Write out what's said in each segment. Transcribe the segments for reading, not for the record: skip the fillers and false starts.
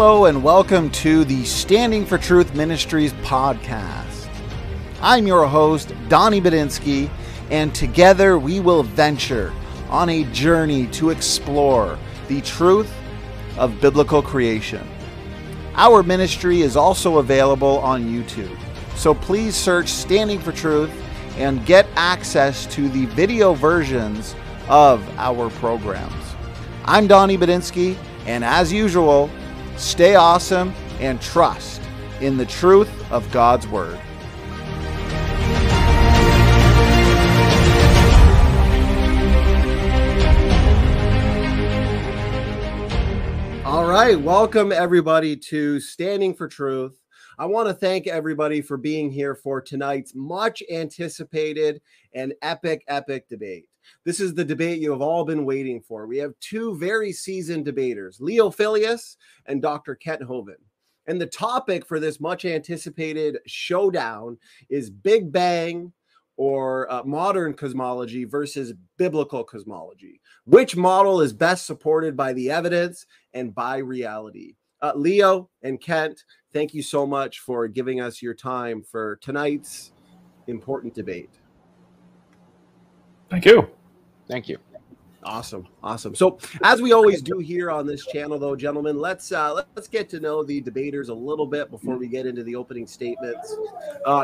Hello and welcome to the Standing for Truth Ministries podcast. I'm your host, Donnie Bedinsky, and together we will venture on a journey to explore the truth of biblical creation. Our ministry is also available on YouTube, so please search Standing for Truth and get access to the video versions of our programs. I'm Donnie Bedinsky, and as usual, stay awesome and trust in the truth of God's Word. All right, welcome everybody to Standing for Truth. I want to thank everybody for being here for tonight's much anticipated and epic debate. This is the debate you have all been waiting for. We have two very seasoned debaters, Leophilius and Dr. Kent Hovind. And the topic for this much anticipated showdown is Big Bang or modern cosmology versus biblical cosmology. Which model is best supported by the evidence and by reality? Leo and Kent, thank you so much for giving us your time for tonight's important debate. Thank you. Thank you. Awesome. So as we always do here on this channel, though, gentlemen, let's get to know the debaters a little bit before we get into the opening statements.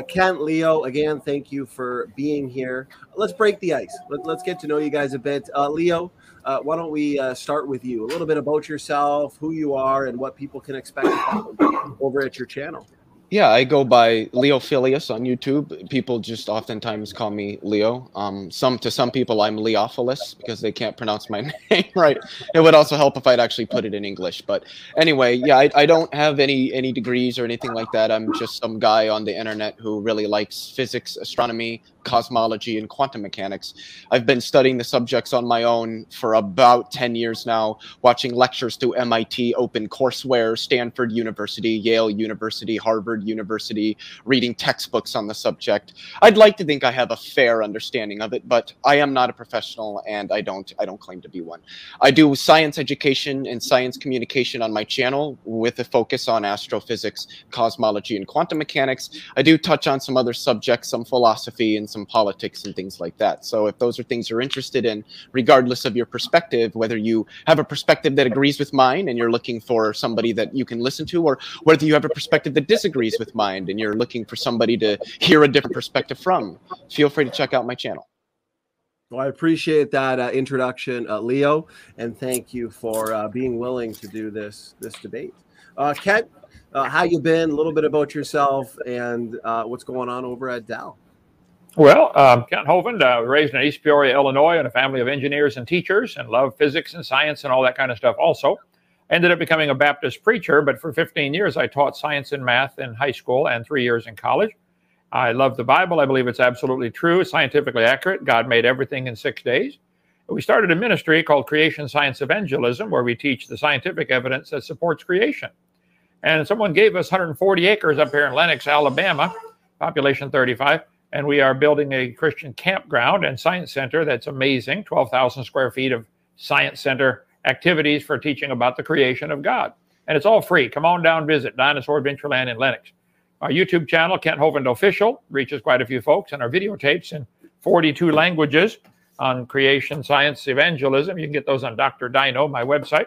Kent, Leo, again, thank you for being here. Let's break the ice. Let's get to know you guys a bit. Leo, why don't we start with you? A little bit about yourself, who you are, and what people can expect over at your channel. Yeah, I go by Leophilius on YouTube. People just oftentimes call me Leo. To some people, I'm Leophilus because they can't pronounce my name right. It would also help if I'd actually put it in English. But anyway, yeah, I don't have any degrees or anything like that. I'm just some guy on the internet who really likes physics, astronomy, cosmology, and quantum mechanics. I've been studying the subjects on my own for about 10 years now, watching lectures through MIT OpenCourseWare, Stanford University, Yale University, Harvard University, reading textbooks on the subject. I'd like to think I have a fair understanding of it, but I am not a professional, and I don't claim to be one. I do science education and science communication on my channel with a focus on astrophysics, cosmology, and quantum mechanics. I do touch on some other subjects, some philosophy, and some politics and things like that. So if those are things you're interested in, regardless of your perspective, whether you have a perspective that agrees with mine and you're looking for somebody that you can listen to, or whether you have a perspective that disagrees with mine and you're looking for somebody to hear a different perspective from, feel free to check out my channel. Well, I appreciate that introduction, Leo, and thank you for being willing to do this debate. Kent, how you been? A little bit about yourself and what's going on over at Dal. Well, Kent Hovind, raised in East Peoria, Illinois, in a family of engineers and teachers, and loved physics and science and all that kind of stuff also. Ended up becoming a Baptist preacher, but for 15 years I taught science and math in high school and 3 years in college. I love the Bible. I believe it's absolutely true, scientifically accurate. God made everything in 6 days. We started a ministry called Creation Science Evangelism, where we teach the scientific evidence that supports creation. And someone gave us 140 acres up here in Lenox, Alabama, population 35. And we are building a Christian campground and science center that's amazing, 12,000 square feet of science center activities for teaching about the creation of God. And it's all free. Come on down, visit Dinosaur Adventureland in Lenox. Our YouTube channel, Kent Hovind Official, reaches quite a few folks, and our videotapes in 42 languages on creation, science, evangelism. You can get those on Dr. Dino, my website.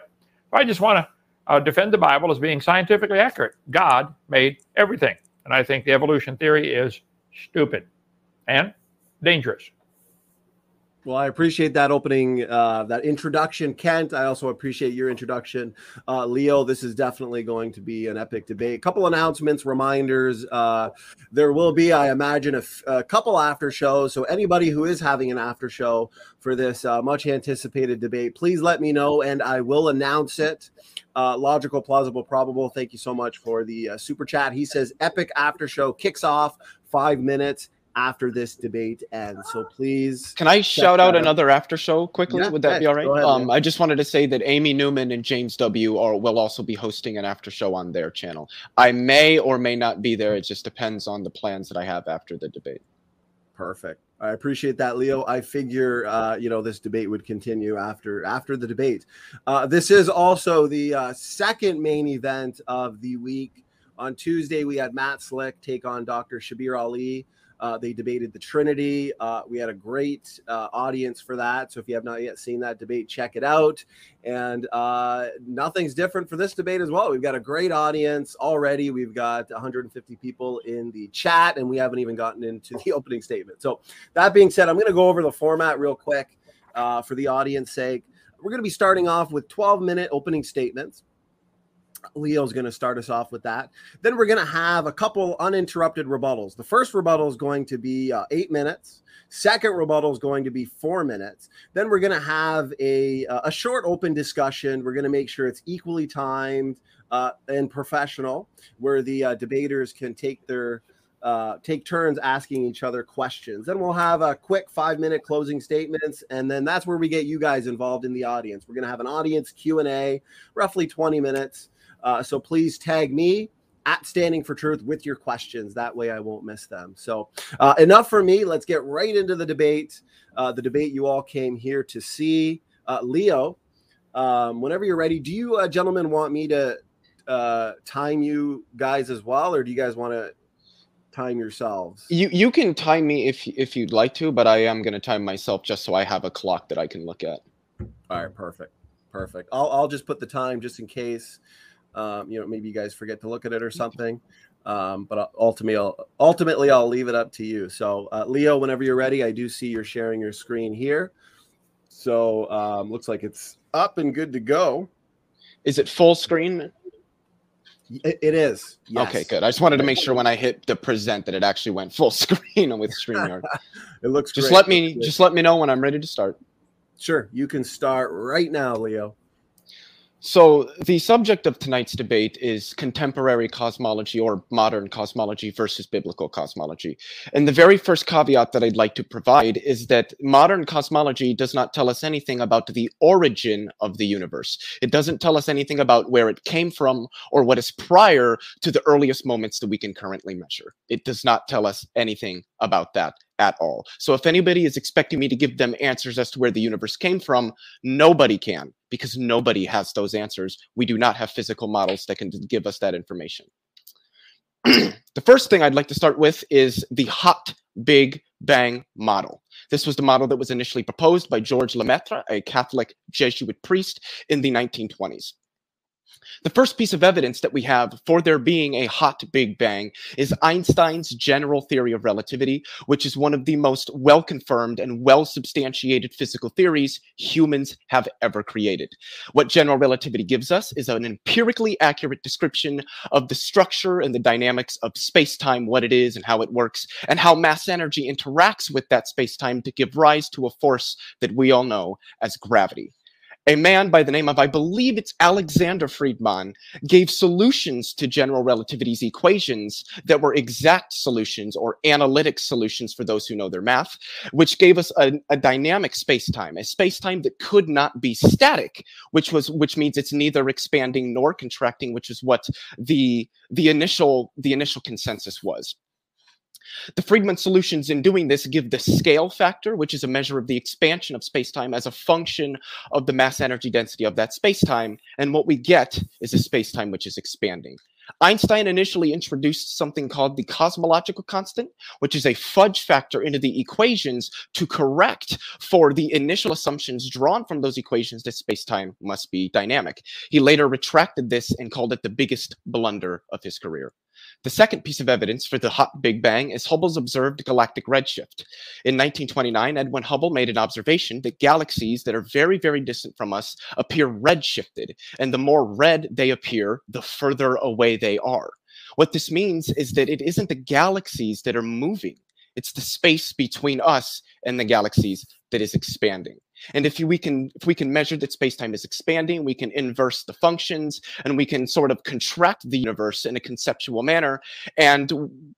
I just want to defend the Bible as being scientifically accurate. God made everything. And I think the evolution theory is stupid and dangerous. Well, I appreciate that opening, that introduction, Kent. I also appreciate your introduction, Leo. This is definitely going to be an epic debate. A couple announcements, reminders. There will be, I imagine, a couple after shows. So anybody who is having an after show for this much anticipated debate, please let me know and I will announce it. Logical, plausible, probable. Thank you so much for the super chat. He says, epic after show kicks off 5 minutes after this debate ends, so please. Can I shout out another after show quickly? Yeah, would that be all right? Ahead, I just wanted to say that Amy Newman and James W. will also be hosting an after show on their channel. I may or may not be there. It just depends on the plans that I have after the debate. Perfect. I appreciate that, Leo. I figure, you know, this debate would continue after the debate. This is also the second main event of the week. On Tuesday, we had Matt Slick take on Dr. Shabir Ali. They debated the Trinity. We had a great audience for that. So if you have not yet seen that debate, check it out. And nothing's different for this debate as well. We've got a great audience already. We've got 150 people in the chat, and we haven't even gotten into the opening statement. So that being said, I'm going to go over the format real quick for the audience's sake. We're going to be starting off with 12-minute opening statements. Leo's going to start us off with that. Then we're going to have a couple uninterrupted rebuttals. The first rebuttal is going to be 8 minutes. Second rebuttal is going to be 4 minutes. Then we're going to have a short open discussion. We're going to make sure it's equally timed and professional, where the debaters can take their take turns asking each other questions. Then we'll have a quick 5-minute closing statements, and then that's where we get you guys involved in the audience. We're going to have an audience Q&A, roughly 20 minutes. So please tag me at Standing for Truth with your questions. That way I won't miss them. So enough for me. Let's get right into the debate you all came here to see. Leo, whenever you're ready, do you gentlemen want me to time you guys as well, or do you guys want to time yourselves? You can time me if you'd like to, but I am going to time myself just so I have a clock that I can look at. All right, perfect. Perfect. I'll just put the time just in case. You know, maybe you guys forget to look at it or something, but ultimately I'll leave it up to you. So Leo, whenever you're ready, I do see you're sharing your screen here. So looks like it's up and good to go. Is it full screen? It is. Yes. Okay, good. I just wanted to make sure when I hit the present that it actually went full screen with StreamYard. It looks great. Just let me know when I'm ready to start. Sure. You can start right now, Leo. So the subject of tonight's debate is contemporary cosmology, or modern cosmology, versus biblical cosmology. And the very first caveat that I'd like to provide is that modern cosmology does not tell us anything about the origin of the universe. It doesn't tell us anything about where it came from or what is prior to the earliest moments that we can currently measure. It does not tell us anything about that at all. So if anybody is expecting me to give them answers as to where the universe came from, nobody can, because nobody has those answers. We do not have physical models that can give us that information. The first thing I'd like to start with is the hot Big Bang model. This was the model that was initially proposed by Georges Lemaître, a Catholic Jesuit priest, in the 1920s. The first piece of evidence that we have for there being a hot Big Bang is Einstein's general theory of relativity, which is one of the most well-confirmed and well-substantiated physical theories humans have ever created. What general relativity gives us is an empirically accurate description of the structure and the dynamics of space-time, what it is and how it works, and how mass energy interacts with that space-time to give rise to a force that we all know as gravity. A man by the name of, I believe it's Alexander Friedmann, gave solutions to general relativity's equations that were exact solutions or analytic solutions for those who know their math, which gave us a dynamic space-time, a space-time that could not be static, which means it's neither expanding nor contracting, which is what the initial consensus was. The Friedmann solutions in doing this give the scale factor, which is a measure of the expansion of spacetime as a function of the mass energy density of that spacetime, and what we get is a spacetime which is expanding. Einstein initially introduced something called the cosmological constant, which is a fudge factor into the equations to correct for the initial assumptions drawn from those equations that spacetime must be dynamic. He later retracted this and called it the biggest blunder of his career. The second piece of evidence for the hot Big Bang is Hubble's observed galactic redshift. In 1929, Edwin Hubble made an observation that galaxies that are very, very distant from us appear redshifted, and the more red they appear, the further away they are. What this means is that it isn't the galaxies that are moving, it's the space between us and the galaxies that is expanding. And if we can measure that space-time is expanding, we can inverse the functions, and we can sort of contract the universe in a conceptual manner, and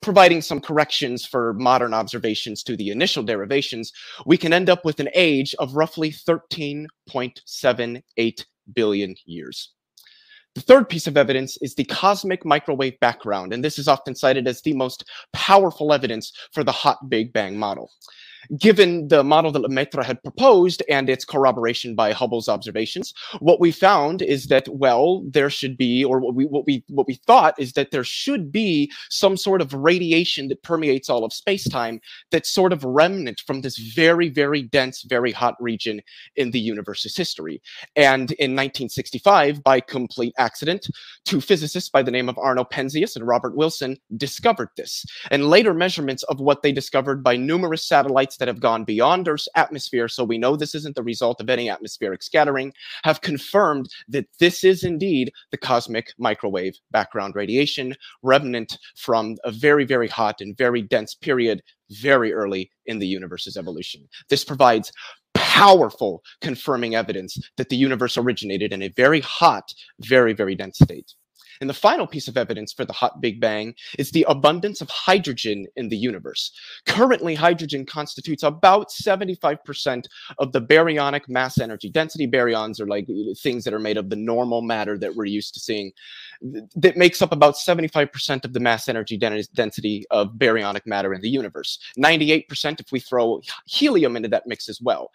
providing some corrections for modern observations to the initial derivations, we can end up with an age of roughly 13.78 billion years. The third piece of evidence is the cosmic microwave background, and this is often cited as the most powerful evidence for the hot Big Bang model. Given the model that Lemaître had proposed and its corroboration by Hubble's observations, what we found is that, well, there should be, or what we thought is that there should be some sort of radiation that permeates all of space-time that's sort of remnant from this very, very dense, very hot region in the universe's history. And in 1965, by complete accident, two physicists by the name of Arno Penzias and Robert Wilson discovered this. And later measurements of what they discovered by numerous satellites that have gone beyond Earth's atmosphere, so we know this isn't the result of any atmospheric scattering, have confirmed that this is indeed the cosmic microwave background radiation, remnant from a very, very hot and very dense period very early in the universe's evolution. This provides powerful confirming evidence that the universe originated in a very hot, very, very dense state. And the final piece of evidence for the hot Big Bang is the abundance of hydrogen in the universe. Currently, hydrogen constitutes about 75% of the baryonic mass energy density. Baryons are like things that are made of the normal matter that we're used to seeing. That makes up about 75% of the mass energy density of baryonic matter in the universe. 98% if we throw helium into that mix as well.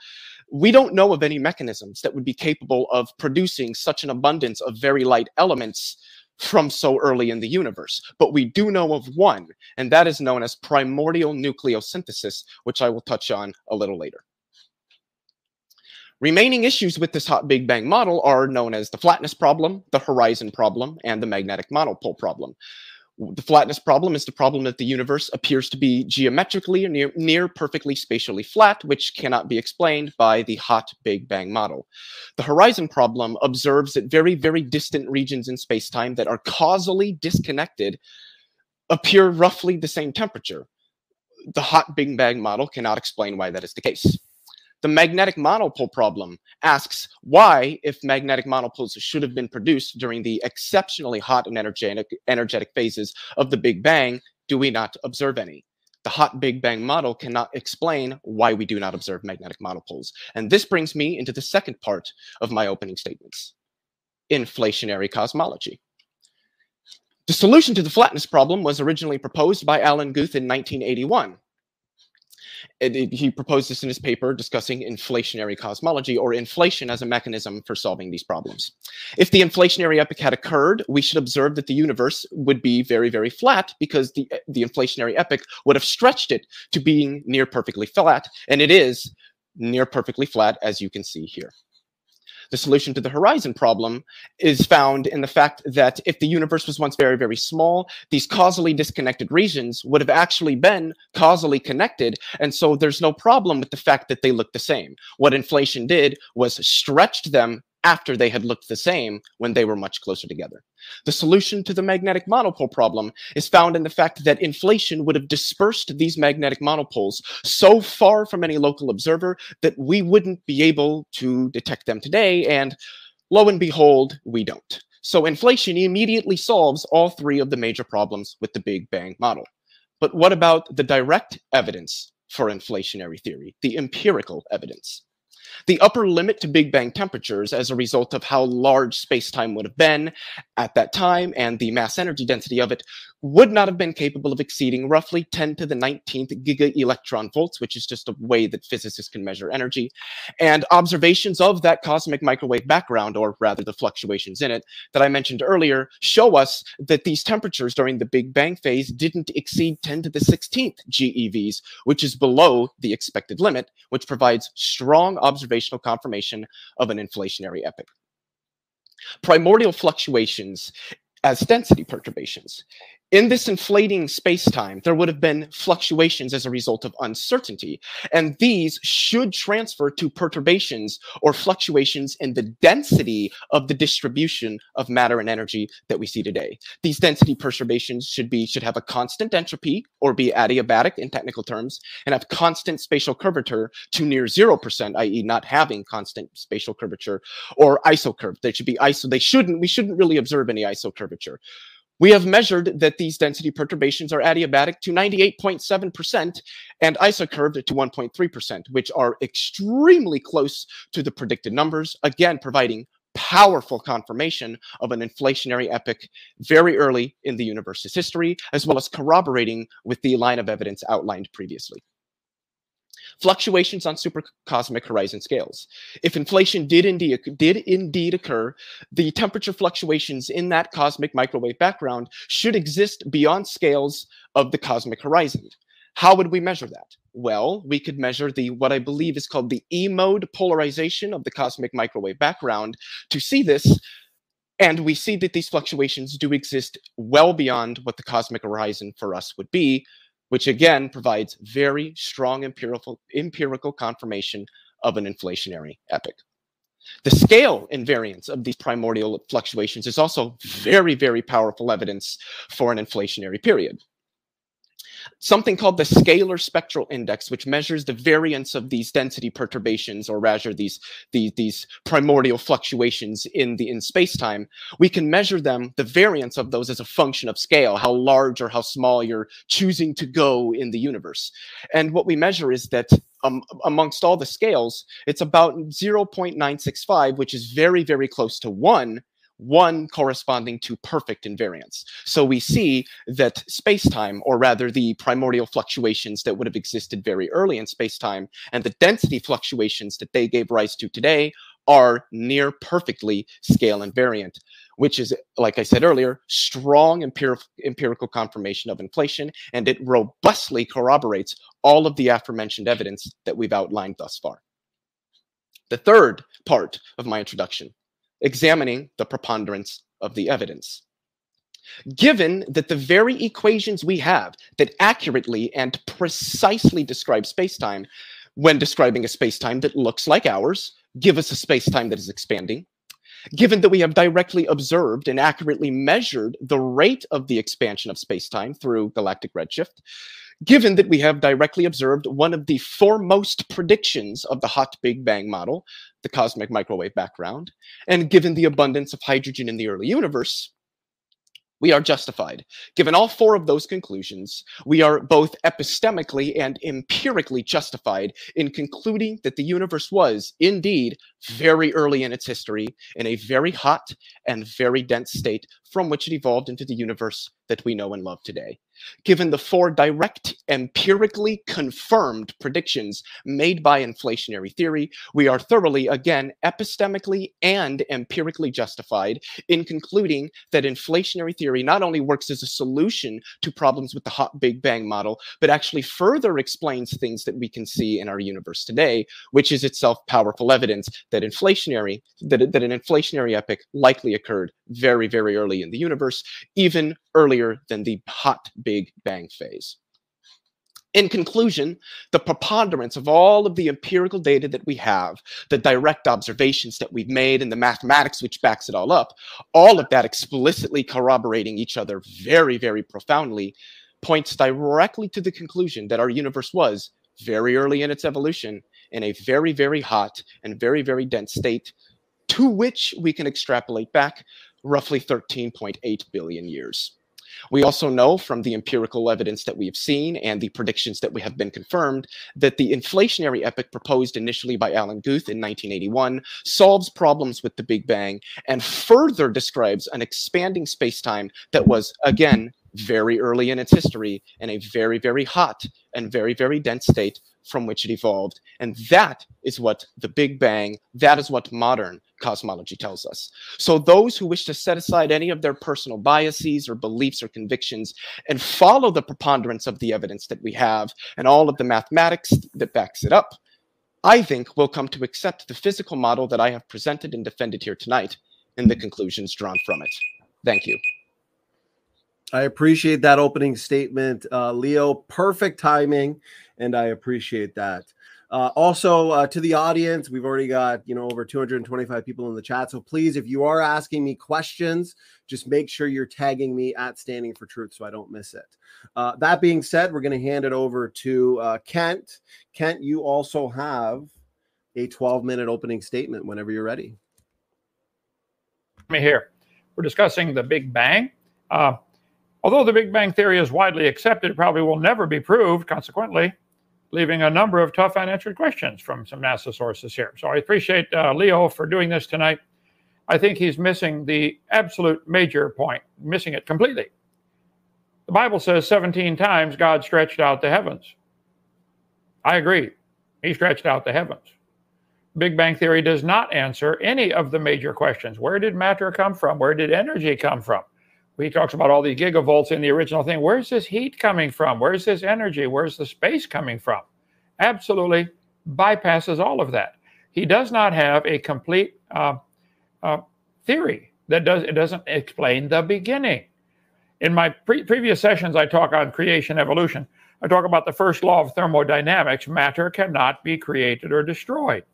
We don't know of any mechanisms that would be capable of producing such an abundance of very light elements from so early in the universe, but we do know of one, and that is known as primordial nucleosynthesis, which I will touch on a little later. Remaining issues with this hot Big Bang model are known as the flatness problem, the horizon problem, and the magnetic monopole problem. The flatness problem is the problem that the universe appears to be geometrically or near perfectly spatially flat, which cannot be explained by the hot Big Bang model. The horizon problem observes that very, very distant regions in space-time that are causally disconnected appear roughly the same temperature. The hot Big Bang model cannot explain why that is the case. The magnetic monopole problem asks why, if magnetic monopoles should have been produced during the exceptionally hot and energetic phases of the Big Bang, do we not observe any? The hot Big Bang model cannot explain why we do not observe magnetic monopoles. And this brings me into the second part of my opening statements, inflationary cosmology. The solution to the flatness problem was originally proposed by Alan Guth in 1981. He proposed this in his paper discussing inflationary cosmology, or inflation as a mechanism for solving these problems. If the inflationary epoch had occurred, we should observe that the universe would be very, very flat, because the inflationary epoch would have stretched it to being near perfectly flat, and it is near perfectly flat, as you can see here. The solution to the horizon problem is found in the fact that if the universe was once very, very small, these causally disconnected regions would have actually been causally connected, and so there's no problem with the fact that they look the same. What inflation did was stretched them after they had looked the same when they were much closer together. The solution to the magnetic monopole problem is found in the fact that inflation would have dispersed these magnetic monopoles so far from any local observer that we wouldn't be able to detect them today, and lo and behold, we don't. So inflation immediately solves all three of the major problems with the Big Bang model. But what about the direct evidence for inflationary theory, the empirical evidence? The upper limit to Big Bang temperatures as a result of how large space-time would have been at that time and the mass energy density of it would not have been capable of exceeding roughly 10 to the 19th giga-electron volts, which is just a way that physicists can measure energy. And observations of that cosmic microwave background, or rather the fluctuations in it that I mentioned earlier, show us that these temperatures during the Big Bang phase didn't exceed 10 to the 16th GeVs, which is below the expected limit, which provides strong observational confirmation of an inflationary epoch. Primordial fluctuations as density perturbations. In this inflating space-time, there would have been fluctuations as a result of uncertainty, and these should transfer to perturbations or fluctuations in the density of the distribution of matter and energy that we see today. These density perturbations should have a constant entropy, or be adiabatic in technical terms, and have constant spatial curvature to near 0%, i.e. not having constant spatial curvature, or isocurve. They should be we shouldn't really observe any isocurvature. We have measured that these density perturbations are adiabatic to 98.7% and isocurved to 1.3%, which are extremely close to the predicted numbers, again providing powerful confirmation of an inflationary epoch very early in the universe's history, as well as corroborating with the line of evidence outlined previously. Fluctuations on supercosmic horizon scales. If inflation did indeed occur, the temperature fluctuations in that cosmic microwave background should exist beyond scales of the cosmic horizon. How would we measure that? Well, we could measure what I believe is called the E-mode polarization of the cosmic microwave background to see this, and we see that these fluctuations do exist well beyond what the cosmic horizon for us would be, which again provides very strong empirical confirmation of an inflationary epoch. The scale invariance of these primordial fluctuations is also very, very powerful evidence for an inflationary period. Something called the scalar spectral index, which measures the variance of these density perturbations, or rather these primordial fluctuations in space-time, we can measure them, the variance of those as a function of scale, how large or how small you're choosing to go in the universe. And what we measure is that amongst all the scales, it's about 0.965, which is very, very close to 1 corresponding to perfect invariance. So we see that space-time, or rather the primordial fluctuations that would have existed very early in space-time, and the density fluctuations that they gave rise to today are near perfectly scale invariant, which is, like I said earlier, strong empirical confirmation of inflation, and it robustly corroborates all of the aforementioned evidence that we've outlined thus far. The third part of my introduction: examining the preponderance of the evidence. Given that the very equations we have that accurately and precisely describe spacetime, when describing a spacetime that looks like ours, give us a spacetime that is expanding, given that we have directly observed and accurately measured the rate of the expansion of spacetime through galactic redshift, given that we have directly observed one of the foremost predictions of the hot Big Bang model, the cosmic microwave background, and given the abundance of hydrogen in the early universe, we are justified. Given all four of those conclusions, we are both epistemically and empirically justified in concluding that the universe was, indeed, very early in its history, in a very hot and very dense state from which it evolved into the universe that we know and love today. Given the four direct, empirically confirmed predictions made by inflationary theory, we are thoroughly, again, epistemically and empirically justified in concluding that inflationary theory not only works as a solution to problems with the hot Big Bang model, but actually further explains things that we can see in our universe today, which is itself powerful evidence that an inflationary epoch likely occurred very, very early in the universe, even earlier than the hot Big Bang phase. In conclusion, the preponderance of all of the empirical data that we have, the direct observations that we've made, and the mathematics which backs it all up, all of that explicitly corroborating each other very, very profoundly, points directly to the conclusion that our universe was, very early in its evolution, in a very, very hot and very, very dense state, to which we can extrapolate back roughly 13.8 billion years. We also know from the empirical evidence that we have seen and the predictions that we have been confirmed that the inflationary epoch proposed initially by Alan Guth in 1981 solves problems with the Big Bang and further describes an expanding spacetime that was, again, very early in its history in a very, very hot and very, very dense state from which it evolved. And that is what the Big Bang, that is what modern cosmology tells us. So those who wish to set aside any of their personal biases or beliefs or convictions and follow the preponderance of the evidence that we have and all of the mathematics that backs it up, I think will come to accept the physical model that I have presented and defended here tonight and the conclusions drawn from it. Thank you. I appreciate that opening statement, Leo. Perfect timing, and I appreciate that. Also, to the audience, we've already got, over 225 people in the chat. So please, if you are asking me questions, just make sure you're tagging me at Standing for Truth so I don't miss it. That being said, we're going to hand it over to Kent. Kent, you also have a 12-minute opening statement whenever you're ready. We're discussing the Big Bang. Although the Big Bang theory is widely accepted, it probably will never be proved, consequently, leaving a number of tough unanswered questions from some NASA sources here. So I appreciate Leo for doing this tonight. I think he's missing the absolute major point, missing it completely. The Bible says 17 times God stretched out the heavens. I agree. He stretched out the heavens. Big Bang theory does not answer any of the major questions. Where did matter come from? Where did energy come from? He talks about all the gigavolt in the original thing. Where's this heat coming from? Where's this energy? Where's the space coming from? Absolutely bypasses all of that. He does not have a complete theory that doesn't explain the beginning. In my previous sessions, I talk on creation evolution. I talk about the first law of thermodynamics, matter cannot be created or destroyed.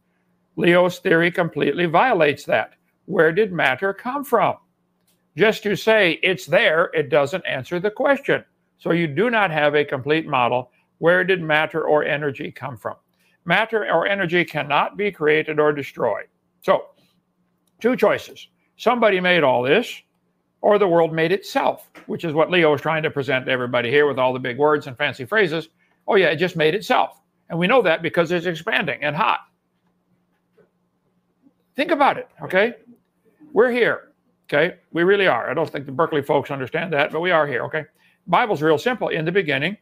Leo's theory completely violates that. Where did matter come from? Just to say it's there, it doesn't answer the question. So you do not have a complete model. Where did matter or energy come from? Matter or energy cannot be created or destroyed. So, two choices. Somebody made all this, or the world made itself, which is what Leo is trying to present to everybody here with all the big words and fancy phrases. Oh yeah, it just made itself. And we know that because it's expanding and hot. Think about it, okay? We're here, okay? We really are. I don't think the Berkeley folks understand that, but we are here, okay? Bible's real simple. In the beginning,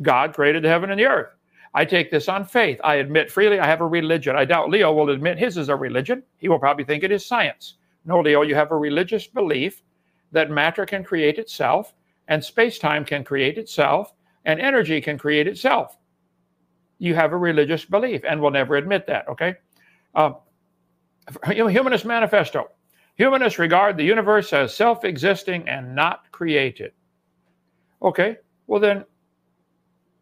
God created the heaven and the earth. I take this on faith. I admit freely I have a religion. I doubt Leo will admit his is a religion. He will probably think it is science. No, Leo, you have a religious belief that matter can create itself, and space-time can create itself, and energy can create itself. You have a religious belief, and will never admit that, okay? Humanist Manifesto. Humanists regard the universe as self-existing and not created. Okay, well then,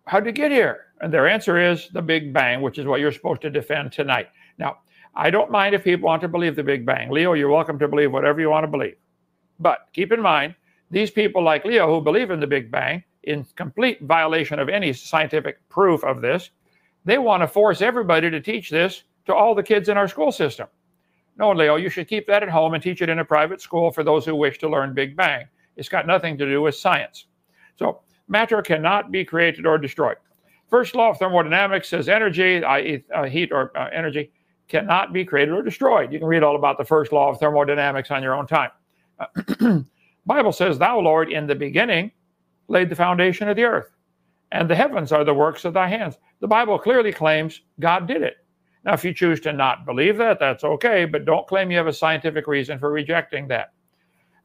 how'd you get here? And their answer is the Big Bang, which is what you're supposed to defend tonight. Now, I don't mind if people want to believe the Big Bang. Leo, you're welcome to believe whatever you want to believe. But keep in mind, these people like Leo who believe in the Big Bang, in complete violation of any scientific proof of this, they want to force everybody to teach this to all the kids in our school system. No, Leo, you should keep that at home and teach it in a private school for those who wish to learn Big Bang. It's got nothing to do with science. So matter cannot be created or destroyed. First law of thermodynamics says energy, i.e. heat or energy, cannot be created or destroyed. You can read all about the first law of thermodynamics on your own time. Bible says, thou, Lord, in the beginning laid the foundation of the earth, and the heavens are the works of thy hands. The Bible clearly claims God did it. Now, if you choose to not believe that, that's okay, but don't claim you have a scientific reason for rejecting that.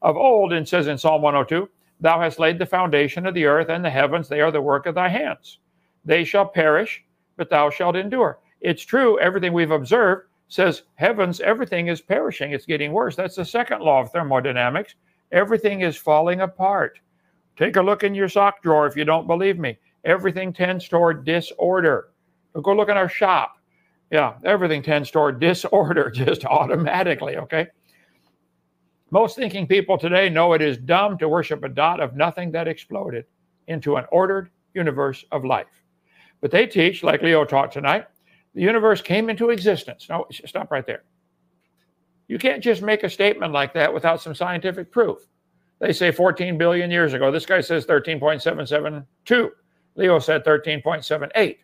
Of old, it says in Psalm 102, thou hast laid the foundation of the earth, and the heavens, they are the work of thy hands. They shall perish, but thou shalt endure. It's true, everything we've observed says heavens, everything is perishing. It's getting worse. That's the second law of thermodynamics. Everything is falling apart. Take a look in your sock drawer if you don't believe me. Everything tends toward disorder. Go look in our shop. Yeah, everything tends toward disorder just automatically, okay? Most thinking people today know it is dumb to worship a dot of nothing that exploded into an ordered universe of life. But they teach, like Leo taught tonight, the universe came into existence. No, stop right there. You can't just make a statement like that without some scientific proof. They say 14 billion years ago. This guy says 13.772. Leo said 13.78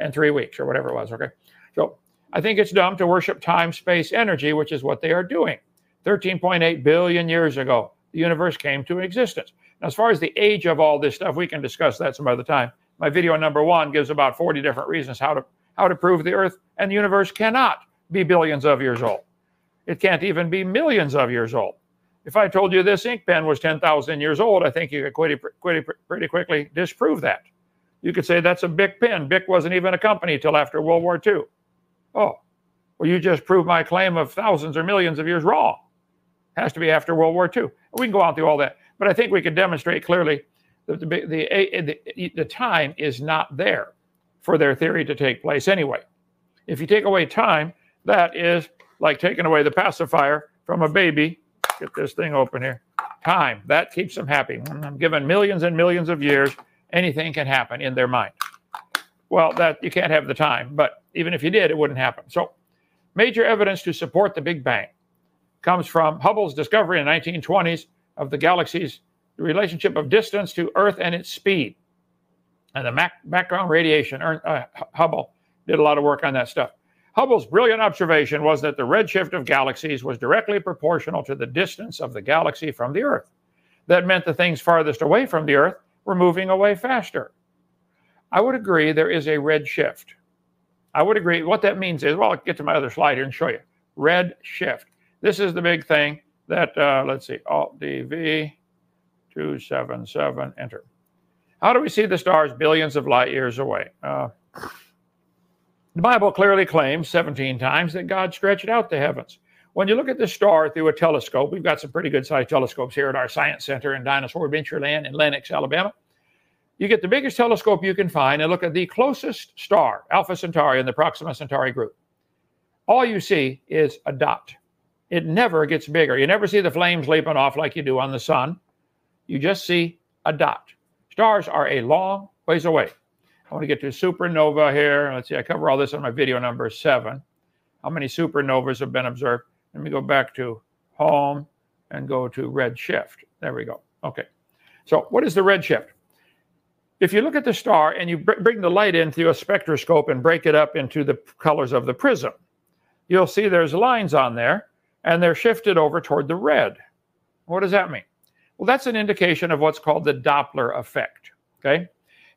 in 3 weeks or whatever it was, okay? So I think it's dumb to worship time, space, energy, which is what they are doing. 13.8 billion years ago, the universe came to existence. Now, as far as the age of all this stuff, we can discuss that some other time. My video number 1 gives about 40 different reasons how to prove the earth and the universe cannot be billions of years old. It can't even be millions of years old. If I told you this ink pen was 10,000 years old, I think you could pretty quickly disprove that. You could say that's a Bic pen. Bic wasn't even a company till after World War II. Oh, well, you just proved my claim of thousands or millions of years wrong. Has to be after World War II. We can go on through all that, but I think we can demonstrate clearly that the time is not there for their theory to take place anyway. If you take away time, that is like taking away the pacifier from a baby. Get this thing open here. Time, that keeps them happy. Given millions and millions of years, anything can happen in their mind. Well, that you can't have the time, but even if you did, it wouldn't happen. So major evidence to support the Big Bang comes from Hubble's discovery in the 1920s of the galaxy's relationship of distance to Earth and its speed. And the background radiation, Hubble did a lot of work on that stuff. Hubble's brilliant observation was that the redshift of galaxies was directly proportional to the distance of the galaxy from the Earth. That meant the things farthest away from the Earth were moving away faster. I would agree there is a redshift. I would agree. What that means is, well, I'll get to my other slide here and show you. Redshift. This is the big thing that, let's see, Alt-DV, 277, enter. How do we see the stars billions of light years away? The Bible clearly claims 17 times that God stretched out the heavens. When you look at the star through a telescope, we've got some pretty good-sized telescopes here at our science center in Dinosaur Adventureland in Lenox, Alabama. You get the biggest telescope you can find and look at the closest star, Alpha Centauri in the Proxima Centauri group. All you see is a dot. It never gets bigger. You never see the flames leaping off like you do on the sun. You just see a dot. Stars are a long ways away. I want to get to supernova here. Let's see, I cover all this on my video number 7. How many supernovas have been observed? Let me go back to home and go to redshift. There we go. Okay. So what is the redshift? If you look at the star and you bring the light in through a spectroscope and break it up into the colors of the prism, you'll see there's lines on there, and they're shifted over toward the red. What does that mean? Well, that's an indication of what's called the Doppler effect, okay?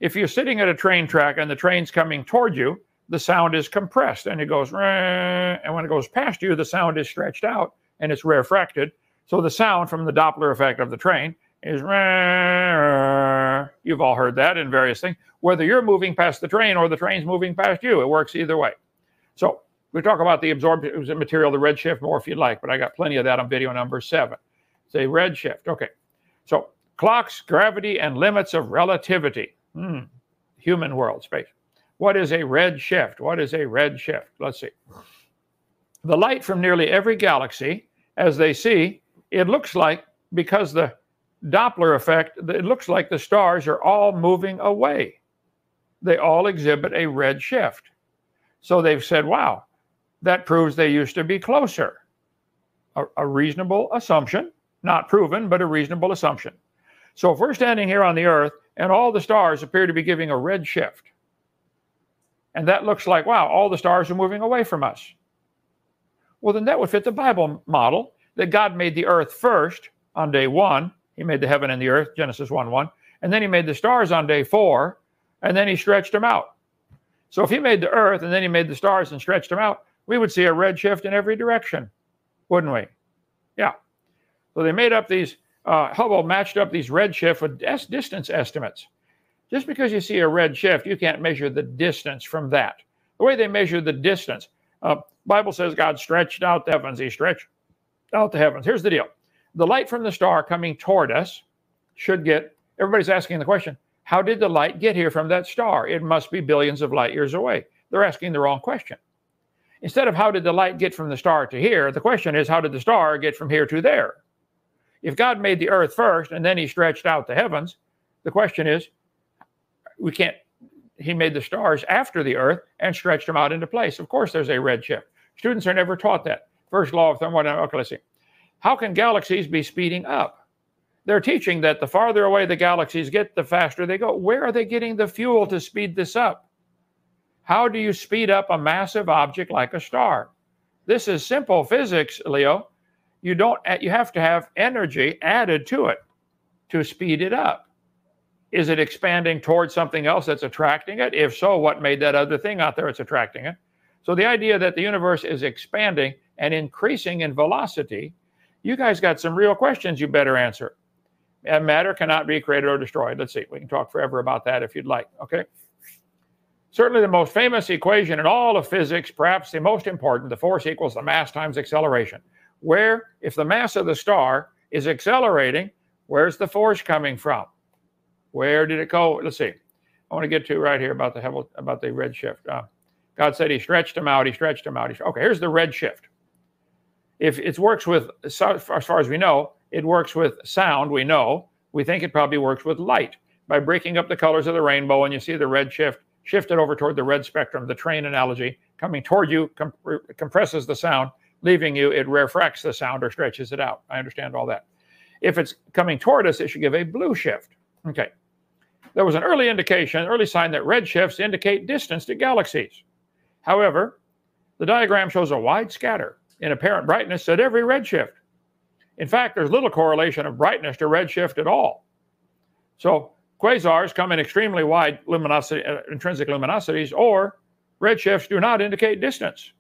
If you're sitting at a train track and the train's coming toward you, the sound is compressed and it goes, and when it goes past you, the sound is stretched out and it's rarefracted. So the sound from the Doppler effect of the train is, you've all heard that in various things. Whether you're moving past the train or the train's moving past you, it works either way. So we talk about the absorbed material, the redshift, more if you'd like, but I got plenty of that on video number 7. Say redshift, okay. So clocks, gravity, and limits of relativity. Human world space. What is a red shift? What is a red shift? Let's see. The light from nearly every galaxy, as they see, it looks like, because the Doppler effect, it looks like the stars are all moving away. They all exhibit a red shift. So they've said, wow, that proves they used to be closer. A reasonable assumption, not proven, but a reasonable assumption. So if we're standing here on the Earth, and all the stars appear to be giving a red shift. And that looks like, wow, all the stars are moving away from us. Well, then that would fit the Bible model that God made the earth first on day 1. He made the heaven and the earth, Genesis 1:1. And then he made the stars on day 4, and then he stretched them out. So if he made the earth and then he made the stars and stretched them out, we would see a red shift in every direction, wouldn't we? Yeah. So they made up these... Hubble matched up these redshift with distance estimates. Just because you see a redshift, you can't measure the distance from that. The way they measure the distance, Bible says God stretched out the heavens. He stretched out the heavens. Here's the deal. The light from the star coming toward us should get, everybody's asking the question, how did the light get here from that star? It must be billions of light years away. They're asking the wrong question. Instead of how did the light get from the star to here, the question is how did the star get from here to there? If God made the earth first and then he stretched out the heavens, the question is, we can't, he made the stars after the earth and stretched them out into place. Of course, there's a redshift. Students are never taught that. First law of thermodynamics. Okay, let's see. How can galaxies be speeding up? They're teaching that the farther away the galaxies get, the faster they go. Where are they getting the fuel to speed this up? How do you speed up a massive object like a star? This is simple physics, Leo. You have to have energy added to it to speed it up. Is it expanding towards something else that's attracting it? If so, what made that other thing out there that's attracting it? So the idea that the universe is expanding and increasing in velocity, you guys got some real questions you better answer. And matter cannot be created or destroyed. Let's see, we can talk forever about that if you'd like, okay? Certainly the most famous equation in all of physics, perhaps the most important, the force equals the mass times acceleration. Where, if the mass of the star is accelerating, where's the force coming from? Where did it go? Let's see. I want to get to right here about the redshift. God said he stretched them out. He stretched them out. Okay, here's the redshift. If it works with, as far as we know, it works with sound. We know. We think it probably works with light by breaking up the colors of the rainbow, and you see the redshift shifted over toward the red spectrum. The train analogy coming toward you compresses the sound. Leaving you, it rarefracts the sound or stretches it out. I understand all that. If it's coming toward us, it should give a blue shift. Okay. There was an early sign that red shifts indicate distance to galaxies. However, The diagram shows a wide scatter in apparent brightness at every redshift. In fact, there's little correlation of brightness to redshift at all. So quasars come in extremely wide luminosity, intrinsic luminosities, or redshifts do not indicate distance.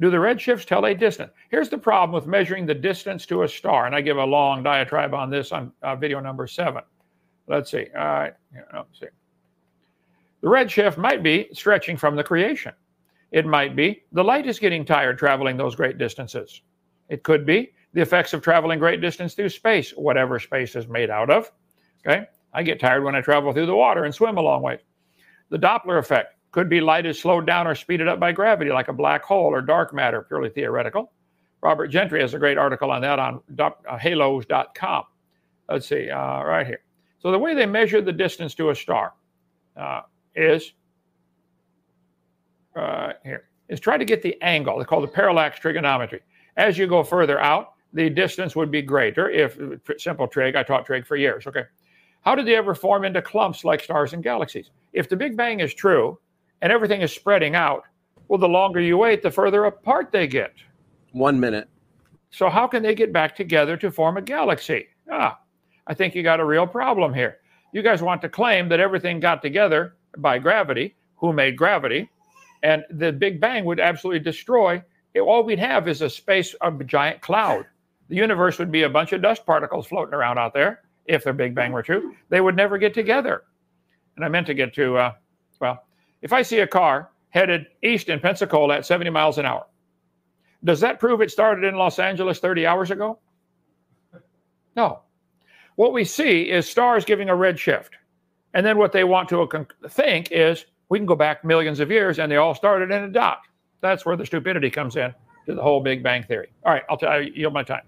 Do the redshifts tell a distance? Here's the problem with measuring the distance to a star, and I give a long diatribe on this on video number 7. Let's see. All right. Let's see. The redshift might be stretching from the creation. It might be the light is getting tired traveling those great distances. It could be the effects of traveling great distance through space, whatever space is made out of. Okay, I get tired when I travel through the water and swim a long way. The Doppler effect could be light is slowed down or speeded up by gravity, like a black hole or dark matter, purely theoretical. Robert Gentry has a great article on that on halos.com. Let's see, right here. So the way they measure the distance to a star is try to get the angle. They call the parallax trigonometry. As you go further out, the distance would be greater if simple trig. I taught trig for years. Okay. How did they ever form into clumps like stars and galaxies? If the Big Bang is true and everything is spreading out, well, the longer you wait, the further apart they get. 1 minute. So how can they get back together to form a galaxy? I think you got a real problem here. You guys want to claim that everything got together by gravity, who made gravity, and the Big Bang would absolutely destroy it. All we'd have is a space of a giant cloud. The universe would be a bunch of dust particles floating around out there. If their Big Bang were true, they would never get together. And I meant to get to, well, if I see a car headed east in Pensacola at 70 miles an hour, does that prove it started in Los Angeles 30 hours ago? No. What we see is stars giving a red shift. And then what they want to think is we can go back millions of years and they all started in a dot. That's where the stupidity comes in to the whole Big Bang theory. All right, I yield my time.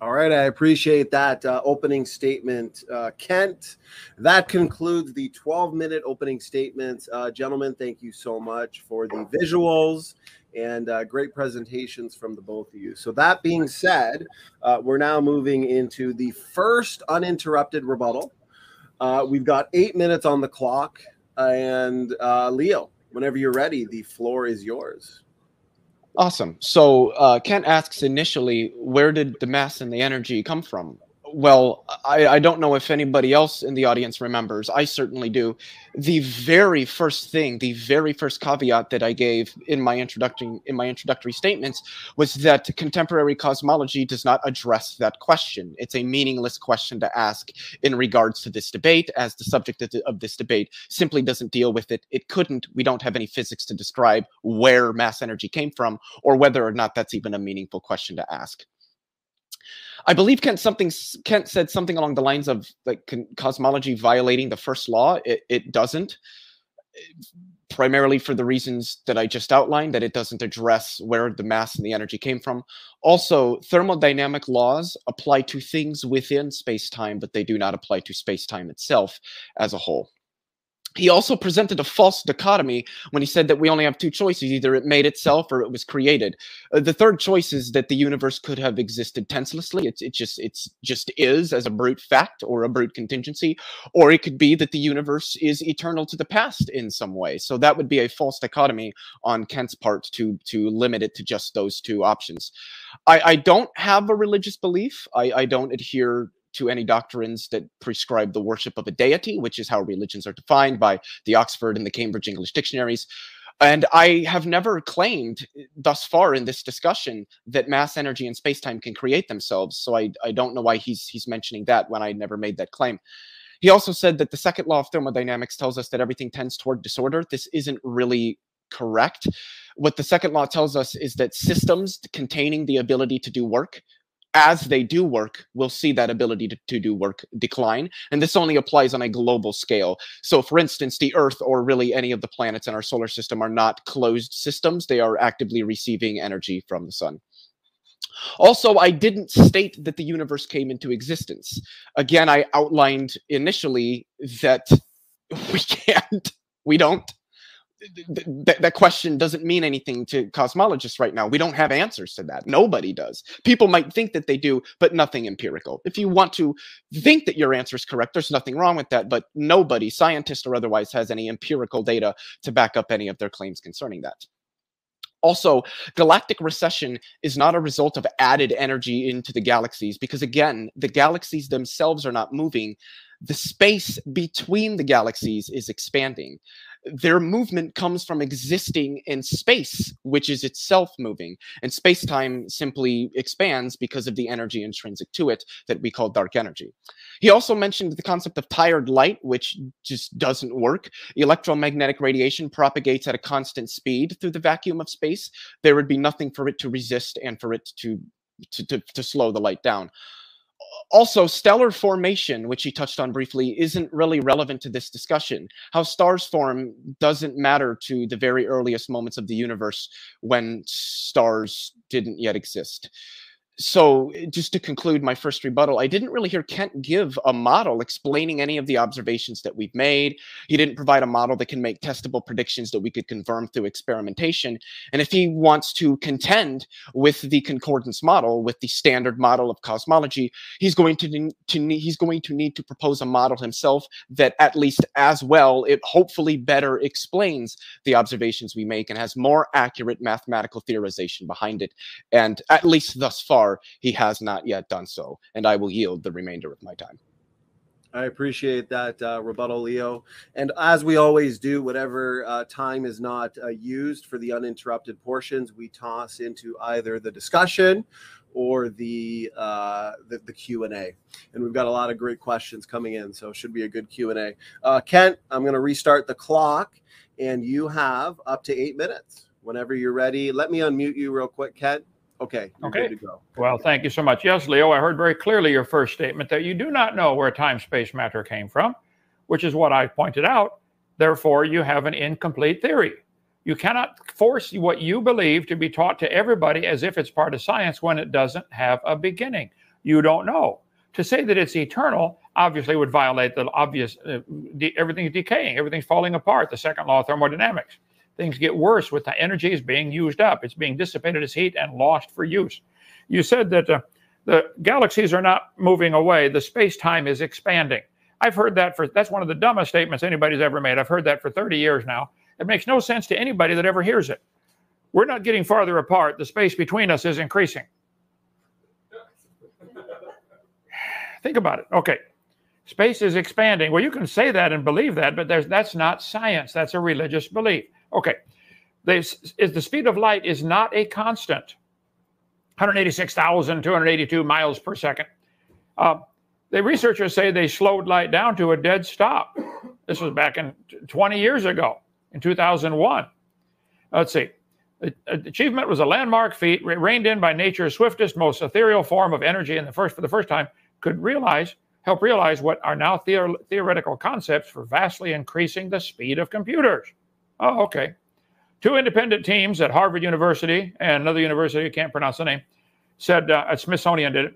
All right, I appreciate that opening statement, Kent. That concludes the 12-minute opening statements. Gentlemen, thank you so much for the visuals and great presentations from the both of you. So that being said, we're now moving into the first uninterrupted rebuttal. We've got 8 minutes on the clock. And Leo, whenever you're ready, the floor is yours. Awesome. So Kent asks initially, where did the mass and the energy come from? Well, I don't know if anybody else in the audience remembers. I certainly do. The very first thing, the very first caveat that I gave in my introductory statements was that contemporary cosmology does not address that question. It's a meaningless question to ask in regards to this debate, as the subject of this debate simply doesn't deal with it. It couldn't. We don't have any physics to describe where mass energy came from or whether or not that's even a meaningful question to ask. I believe Kent said something along the lines of like cosmology violating the first law. It doesn't, primarily for the reasons that I just outlined, that it doesn't address where the mass and the energy came from. Also, thermodynamic laws apply to things within space-time, but they do not apply to space-time itself as a whole. He also presented a false dichotomy when he said that we only have two choices. Either it made itself or it was created. The third choice is that the universe could have existed tenselessly. It just is as a brute fact or a brute contingency. Or it could be that the universe is eternal to the past in some way. So that would be a false dichotomy on Kent's part to limit it to just those two options. I don't have a religious belief. I don't adhere to any doctrines that prescribe the worship of a deity, which is how religions are defined by the Oxford and the Cambridge English dictionaries. And I have never claimed thus far in this discussion that mass, energy, and space-time can create themselves. So I don't know why he's mentioning that when I never made that claim. He also said that the second law of thermodynamics tells us that everything tends toward disorder. This isn't really correct. What the second law tells us is that systems containing the ability to do work, as they do work, we'll see that ability to do work decline. And this only applies on a global scale. So, for instance, the Earth or really any of the planets in our solar system are not closed systems. They are actively receiving energy from the sun. Also, I didn't state that the universe came into existence. Again, I outlined initially that we can't, we don't. That question doesn't mean anything to cosmologists right now. We don't have answers to that. Nobody does. People might think that they do, but nothing empirical. If you want to think that your answer is correct, there's nothing wrong with that, but nobody, scientist or otherwise, has any empirical data to back up any of their claims concerning that. Also, galactic recession is not a result of added energy into the galaxies, because again, the galaxies themselves are not moving. The space between the galaxies is expanding. Their movement comes from existing in space, which is itself moving. And space-time simply expands because of the energy intrinsic to it that we call dark energy. He also mentioned the concept of tired light, which just doesn't work. Electromagnetic radiation propagates at a constant speed through the vacuum of space. There would be nothing for it to resist and for it to slow the light down. Also, stellar formation, which he touched on briefly, isn't really relevant to this discussion. How stars form doesn't matter to the very earliest moments of the universe when stars didn't yet exist. So just to conclude my first rebuttal, I didn't really hear Kent give a model explaining any of the observations that we've made. He didn't provide a model that can make testable predictions that we could confirm through experimentation. And if he wants to contend with the concordance model, with the standard model of cosmology, he's going to need to propose a model himself that at least as well, it hopefully better explains the observations we make and has more accurate mathematical theorization behind it. And at least thus far, he has not yet done so, and I will yield the remainder of my time. I appreciate that rebuttal, Leo. And as we always do, whatever time is not used for the uninterrupted portions, we toss into either the discussion or the Q&A. And we've got a lot of great questions coming in, so it should be a good Q&A. Kent, I'm going to restart the clock, and you have up to 8 minutes. Whenever you're ready, let me unmute you real quick, Kent. Okay. Okay. Good to go. Well, thank you so much. Yes, Leo, I heard very clearly your first statement that you do not know where time-space matter came from, which is what I pointed out. Therefore, you have an incomplete theory. You cannot force what you believe to be taught to everybody as if it's part of science when it doesn't have a beginning. You don't know. To say that it's eternal obviously would violate the obvious, everything's decaying, everything's falling apart, the second law of thermodynamics. Things get worse with the energy is being used up. It's being dissipated as heat and lost for use. You said that the galaxies are not moving away. The space-time is expanding. I've heard that that's one of the dumbest statements anybody's ever made. I've heard that for 30 years now. It makes no sense to anybody that ever hears it. We're not getting farther apart. The space between us is increasing. Think about it. Okay. Space is expanding. Well, you can say that and believe that, but that's not science. That's a religious belief. Okay, the speed of light is not a constant, 186,282 miles per second. The researchers say they slowed light down to a dead stop. This was back in 20 years ago, in 2001. Let's see. The achievement was a landmark feat, reined in by nature's swiftest, most ethereal form of energy, and for the first time could help realize what are now theoretical concepts for vastly increasing the speed of computers. Oh, okay. Two independent teams at Harvard University and another university, I can't pronounce the name, said at Smithsonian did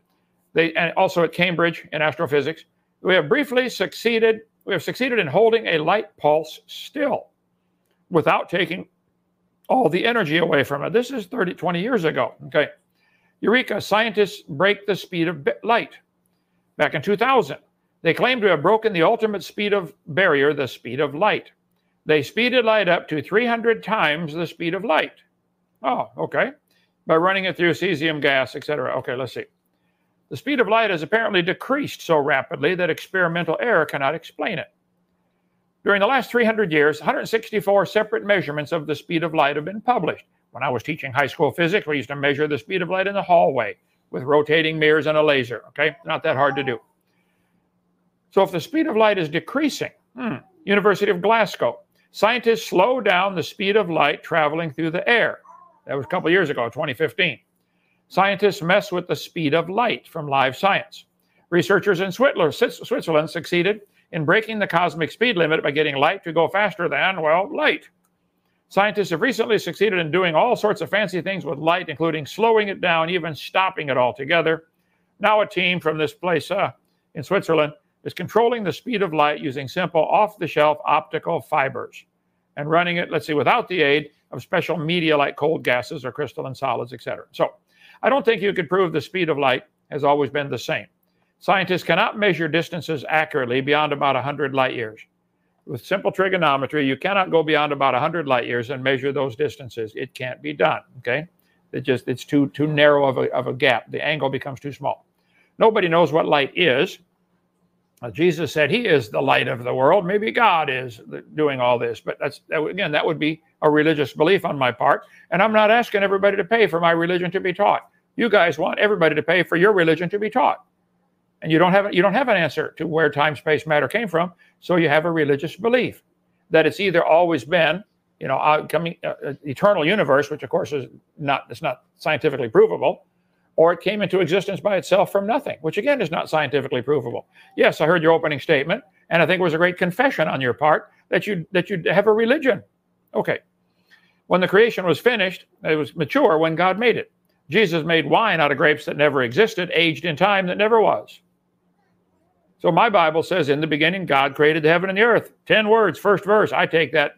it. And also at Cambridge in astrophysics. We have succeeded in holding a light pulse still without taking all the energy away from it. This is 20 years ago. Okay. Eureka, scientists break the speed of light. Back in 2000, they claimed to have broken the ultimate speed of barrier, the speed of light. They speeded light up to 300 times the speed of light. Oh, okay. By running it through cesium gas, etc. Okay, let's see. The speed of light has apparently decreased so rapidly that experimental error cannot explain it. During the last 300 years, 164 separate measurements of the speed of light have been published. When I was teaching high school physics, we used to measure the speed of light in the hallway with rotating mirrors and a laser. Okay, not that hard to do. So if the speed of light is decreasing, University of Glasgow, scientists slow down the speed of light traveling through the air. That was a couple of years ago, 2015. Scientists mess with the speed of light from Live Science. Researchers in Switzerland succeeded in breaking the cosmic speed limit by getting light to go faster than, well, light. Scientists have recently succeeded in doing all sorts of fancy things with light, including slowing it down, even stopping it altogether. Now a team from this place in Switzerland is controlling the speed of light using simple off-the-shelf optical fibers and running it, let's see, without the aid of special media like cold gases or crystalline solids, etc. So I don't think you could prove the speed of light has always been the same. Scientists cannot measure distances accurately beyond about 100 light years. with simple trigonometry, you cannot go beyond about 100 light years and measure those distances. It can't be done, okay? It's too narrow of a gap. The angle becomes too small. Nobody knows what light is. Jesus said he is the light of the world. Maybe God is doing all this, but again, that would be a religious belief on my part, and I'm not asking everybody to pay for my religion to be taught. You guys want everybody to pay for your religion to be taught, and you don't have an answer to where time, space, matter came from, so you have a religious belief that it's either always been, you know, eternal universe, which of course is not scientifically provable, or it came into existence by itself from nothing, which again is not scientifically provable. Yes, I heard your opening statement, and I think it was a great confession on your part that you have a religion. Okay. When the creation was finished, it was mature when God made it. Jesus made wine out of grapes that never existed, aged in time that never was. So my Bible says, in the beginning, God created the heaven and the earth. 10 words, first verse. I take that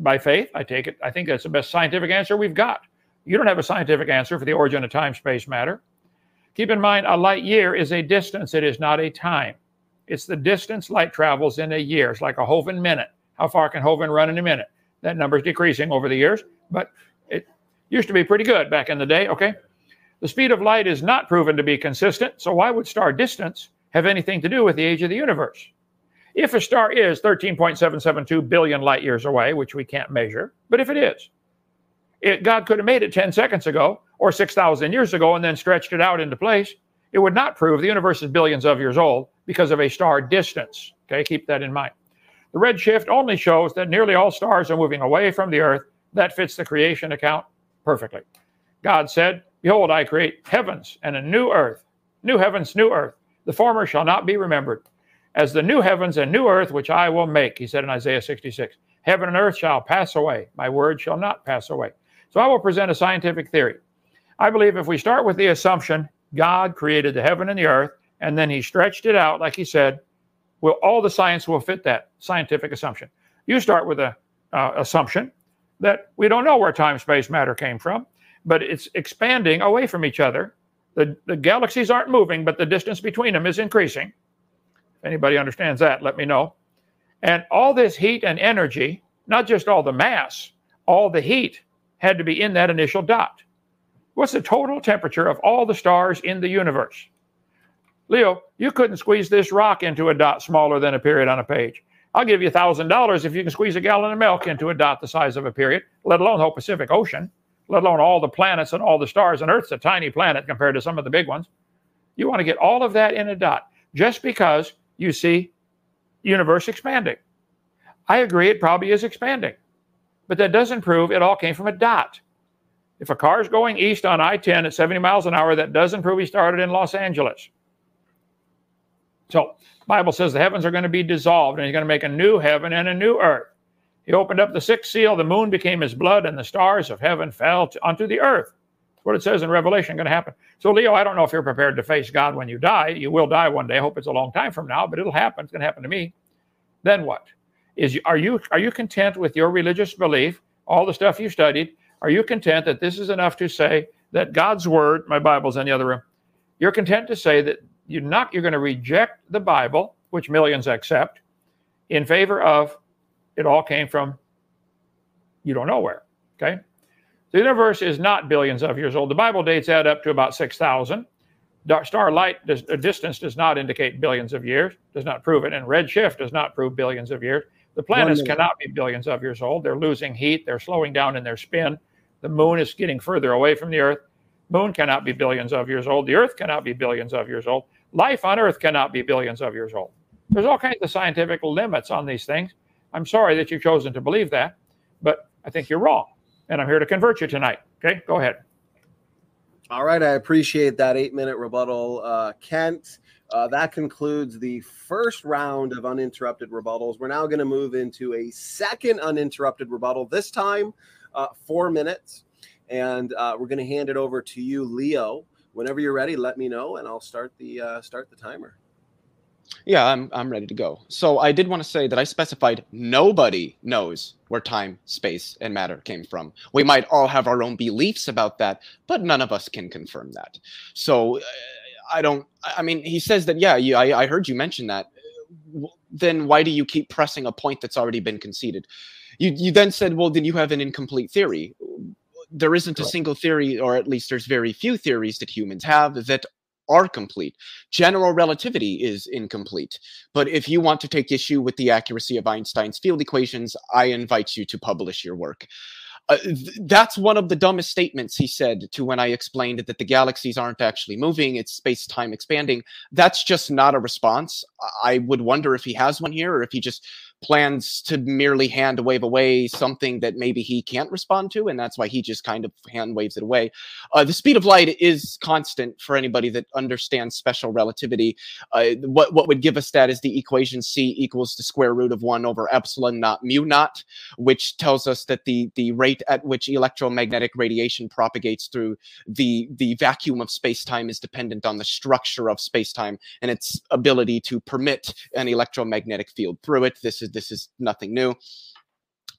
by faith. I take it. I think that's the best scientific answer we've got. You don't have a scientific answer for the origin of time, space, matter. Keep in mind, a light year is a distance. It is not a time. It's the distance light travels in a year. It's like a Hovind minute. How far can Hovind run in a minute? That number is decreasing over the years, but it used to be pretty good back in the day, okay? The speed of light is not proven to be consistent, so why would star distance have anything to do with the age of the universe? If a star is 13.772 billion light years away, which we can't measure, but if it is, God could have made it 10 seconds ago or 6,000 years ago and then stretched it out into place. It would not prove the universe is billions of years old because of a star distance. Okay, keep that in mind. The redshift only shows that nearly all stars are moving away from the earth. That fits the creation account perfectly. God said, "Behold, I create heavens and a new earth, new heavens, new earth. The former shall not be remembered as the new heavens and new earth, which I will make," he said in Isaiah 66. "Heaven and earth shall pass away. My word shall not pass away." So I will present a scientific theory. I believe if we start with the assumption God created the heaven and the earth, and then he stretched it out, like he said, all the science will fit that scientific assumption. You start with an assumption that we don't know where time, space, matter came from, but it's expanding away from each other. The galaxies aren't moving, but the distance between them is increasing. If anybody understands that, let me know. And all this heat and energy, not just all the mass, all the heat, had to be in that initial dot. What's the total temperature of all the stars in the universe? Leo, you couldn't squeeze this rock into a dot smaller than a period on a page. I'll give you $1,000 if you can squeeze a gallon of milk into a dot the size of a period, let alone the whole Pacific Ocean, let alone all the planets and all the stars. And Earth's a tiny planet compared to some of the big ones. You want to get all of that in a dot just because you see the universe expanding. I agree, it probably is expanding. But that doesn't prove it all came from a dot. If a car is going east on I-10 at 70 miles an hour, that doesn't prove he started in Los Angeles. So the Bible says the heavens are going to be dissolved, and he's going to make a new heaven and a new earth. He opened up the sixth seal, the moon became his blood, and the stars of heaven fell onto the earth. That's what it says in Revelation going to happen. So Leo, I don't know if you're prepared to face God when you die. You will die one day. I hope it's a long time from now, but it'll happen. It's going to happen to me. Then what? Are you content with your religious belief, all the stuff you studied? Are you content that this is enough to say that God's word, my Bible's in the other room, you're content to say that you're going to reject the Bible, which millions accept, in favor of it all came from you don't know where, okay? The universe is not billions of years old. The Bible dates add up to about 6,000. Starlight distance does not indicate billions of years, does not prove it, and redshift does not prove billions of years. The planets cannot be billions of years old. They're losing heat. They're slowing down in their spin. The moon is getting further away from the earth. Moon cannot be billions of years old. The earth cannot be billions of years old. Life on earth cannot be billions of years old. There's all kinds of scientific limits on these things. I'm sorry that you've chosen to believe that, but I think you're wrong. And I'm here to convert you tonight. Okay, go ahead. All right. I appreciate that 8-minute rebuttal, Kent. That concludes the first round of uninterrupted rebuttals. We're now going to move into a second uninterrupted rebuttal, this time 4 minutes. And we're going to hand it over to you, Leo. Whenever you're ready, let me know, and I'll start the timer. Yeah, I'm ready to go. So I did want to say that I specified nobody knows where time, space, and matter came from. We might all have our own beliefs about that, but none of us can confirm that. So I mean, he says that, yeah, I heard you mention that. then why do you keep pressing a point that's already been conceded? You then said, well, then you have an incomplete theory. There isn't a single theory, or at least there's very few theories that humans have that are complete. General relativity is incomplete. But if you want to take issue with the accuracy of Einstein's field equations, I invite you to publish your work. That's one of the dumbest statements he said to when I explained that the galaxies aren't actually moving, it's space-time expanding. That's just not a response. I would wonder if he has one here, or if he just plans to merely hand wave away something that maybe he can't respond to, and that's why he just kind of hand waves it away. The speed of light is constant for anybody that understands special relativity. What would give us that is the equation c equals the square root of 1 over epsilon naught mu naught, which tells us that the rate at which electromagnetic radiation propagates through the vacuum of space-time is dependent on the structure of space-time and its ability to permit an electromagnetic field through it. This is nothing new.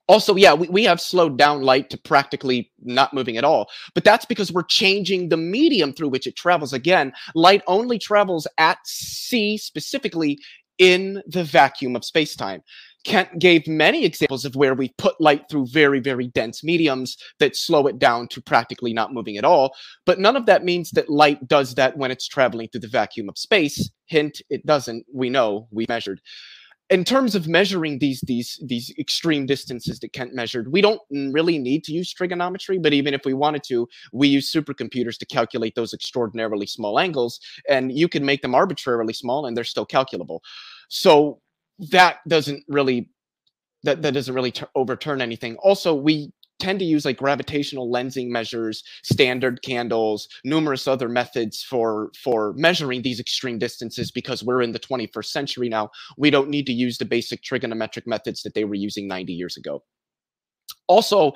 Also, yeah, we have slowed down light to practically not moving at all, but that's because we're changing the medium through which it travels. Again, light only travels at c, specifically in the vacuum of space-time. Kent gave many examples of where we put light through very, very dense mediums that slow it down to practically not moving at all, but none of that means that light does that when it's traveling through the vacuum of space. Hint, it doesn't. We know, we measured. In terms of measuring these extreme distances that Kent measured, we don't really need to use trigonometry, but even if we wanted to, we use supercomputers to calculate those extraordinarily small angles, and you can make them arbitrarily small and they're still calculable. So that doesn't really overturn anything. Also, we tend to use like gravitational lensing measures, standard candles, numerous other methods for measuring these extreme distances because we're in the 21st century now. We don't need to use the basic trigonometric methods that they were using 90 years ago. Also,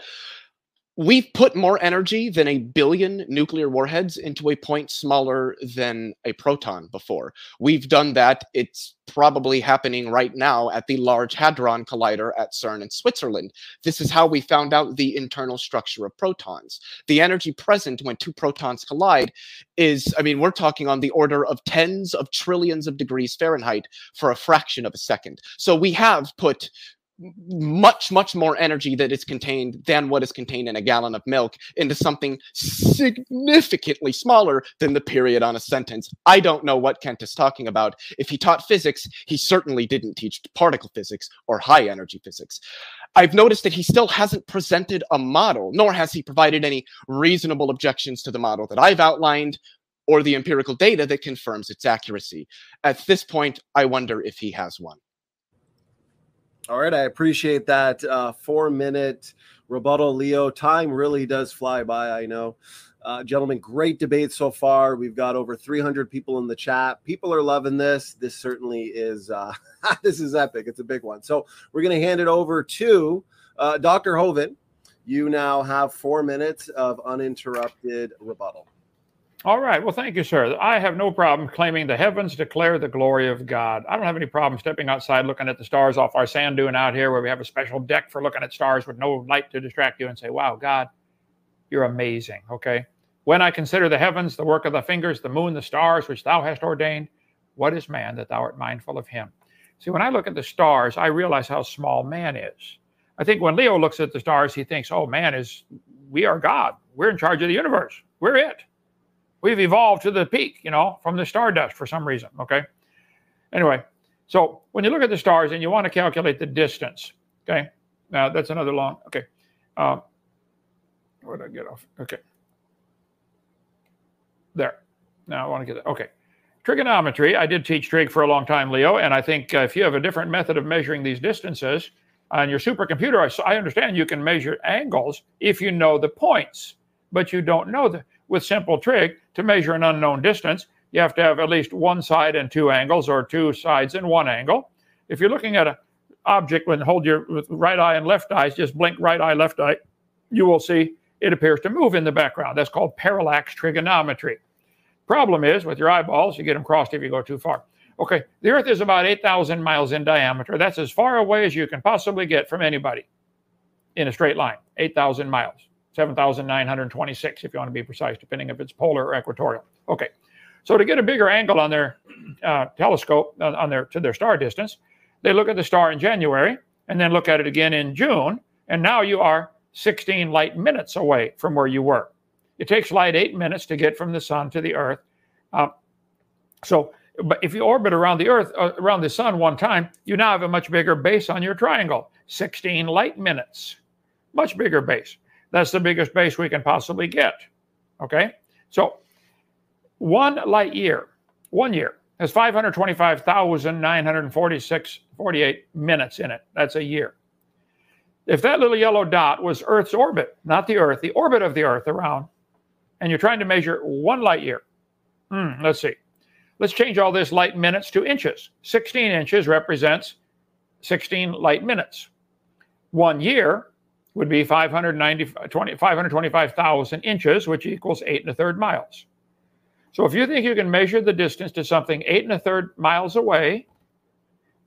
we've put more energy than 1 billion nuclear warheads into a point smaller than a proton before. We've done that. It's probably happening right now at the Large Hadron Collider at CERN in Switzerland. This is how we found out the internal structure of protons. The energy present when two protons collide is, I mean, we're talking on the order of tens of trillions of degrees Fahrenheit for a fraction of a second. So we have put much, much more energy that is contained than what is contained in a gallon of milk into something significantly smaller than the period on a sentence. I don't know what Kent is talking about. If he taught physics, he certainly didn't teach particle physics or high energy physics. I've noticed that he still hasn't presented a model, nor has he provided any reasonable objections to the model that I've outlined or the empirical data that confirms its accuracy. At this point, I wonder if he has one. All right, I appreciate that 4-minute rebuttal, Leo. Time really does fly by, I know. Gentlemen, great debate so far. We've got over 300 people in the chat. People are loving this. This certainly is, this is epic. It's a big one. So we're going to hand it over to Dr. Hovind. You now have 4 minutes of uninterrupted rebuttal. All right. Well, thank you, sir. I have no problem claiming the heavens declare the glory of God. I don't have any problem stepping outside, looking at the stars off our sand dune out here where we have a special deck for looking at stars with no light to distract you and say, wow, God, you're amazing. Okay. When I consider the heavens, the work of the fingers, the moon, the stars, which thou hast ordained, what is man that thou art mindful of him? See, when I look at the stars, I realize how small man is. I think when Leo looks at the stars, he thinks, oh, man is, we are God. We're in charge of the universe. We're it. We've evolved to the peak, you know, from the stardust for some reason, okay? Anyway, so when you look at the stars and you want to calculate the distance, okay? Now, that's another long, okay. Where did I get off? Okay. There. Now, I want to get that, okay. Trigonometry, I did teach trig for a long time, Leo, and I think if you have a different method of measuring these distances on your supercomputer, I understand you can measure angles if you know the points, but you don't know the... With simple trig, to measure an unknown distance, you have to have at least one side and two angles, or two sides and one angle. If you're looking at an object and hold your right eye and left eyes, just blink right eye, left eye, you will see it appears to move in the background. That's called parallax trigonometry. Problem is, with your eyeballs, you get them crossed if you go too far. Okay, the Earth is about 8,000 miles in diameter. That's as far away as you can possibly get from anybody in a straight line, 8,000 miles. 7,926, if you want to be precise, depending if it's polar or equatorial. Okay, so to get a bigger angle on their telescope, on their star distance, They look at the star in January and then look at it again in June, and now you are 16 light minutes away from where you were. It takes light 8 minutes to get from the sun to the Earth. But if you orbit around the Earth, around the sun one time, you now have a much bigger base on your triangle, 16 light minutes, much bigger base. That's the biggest base we can possibly get, okay? So one light year, 1 year, has 525,948 minutes in it. That's a year. If that little yellow dot was Earth's orbit, not the Earth, the orbit of the Earth around, and you're trying to measure one light year, let's see. Let's change all this light minutes to inches. 16 inches represents 16 light minutes. 1 year would be 525,000 inches, which equals 8 1/3 miles. So if you think you can measure the distance to something 8 1/3 miles away,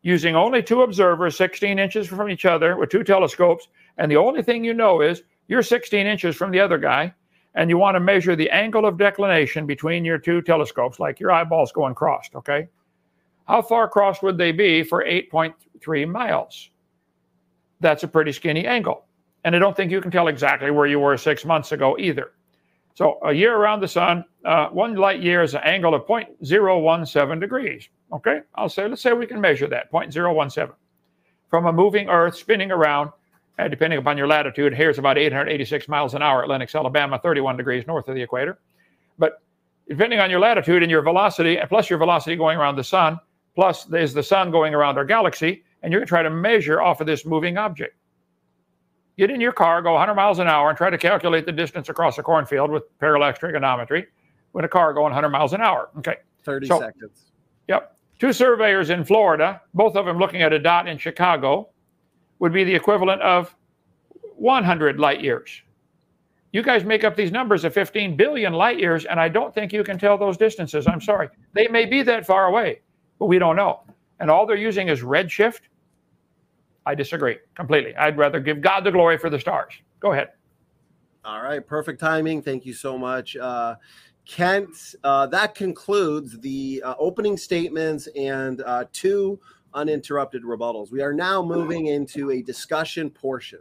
using only 2 observers 16 inches from each other with 2 telescopes, and the only thing you know is you're 16 inches from the other guy, and you want to measure the angle of declination between your 2 telescopes, like your eyeballs going crossed, okay? How far crossed would they be for 8.3 miles? That's a pretty skinny angle. And I don't think you can tell exactly where you were 6 months ago either. So a year around the sun, 1 light year is an angle of 0.017 degrees, okay? Let's say we can measure that, 0.017. From a moving Earth spinning around, depending upon your latitude, here's about 886 miles an hour at Lenox, Alabama, 31 degrees north of the equator. But depending on your latitude and your velocity, plus your velocity going around the sun, plus there's the sun going around our galaxy, and you're going to try to measure off of this moving object. Get in your car, go 100 miles an hour, and try to calculate the distance across a cornfield with parallax trigonometry with a car going 100 miles an hour. Okay. 30 seconds. Yep. 2 surveyors in Florida, both of them looking at a dot in Chicago, would be the equivalent of 100 light years. You guys make up these numbers of 15 billion light years, and I don't think you can tell those distances. I'm sorry. They may be that far away, but we don't know. And all they're using is redshift. I disagree completely. I'd rather give God the glory for the stars. Go ahead. All right. Perfect timing. Thank you so much. Kent, that concludes the opening statements and 2 uninterrupted rebuttals. We are now moving into a discussion portion.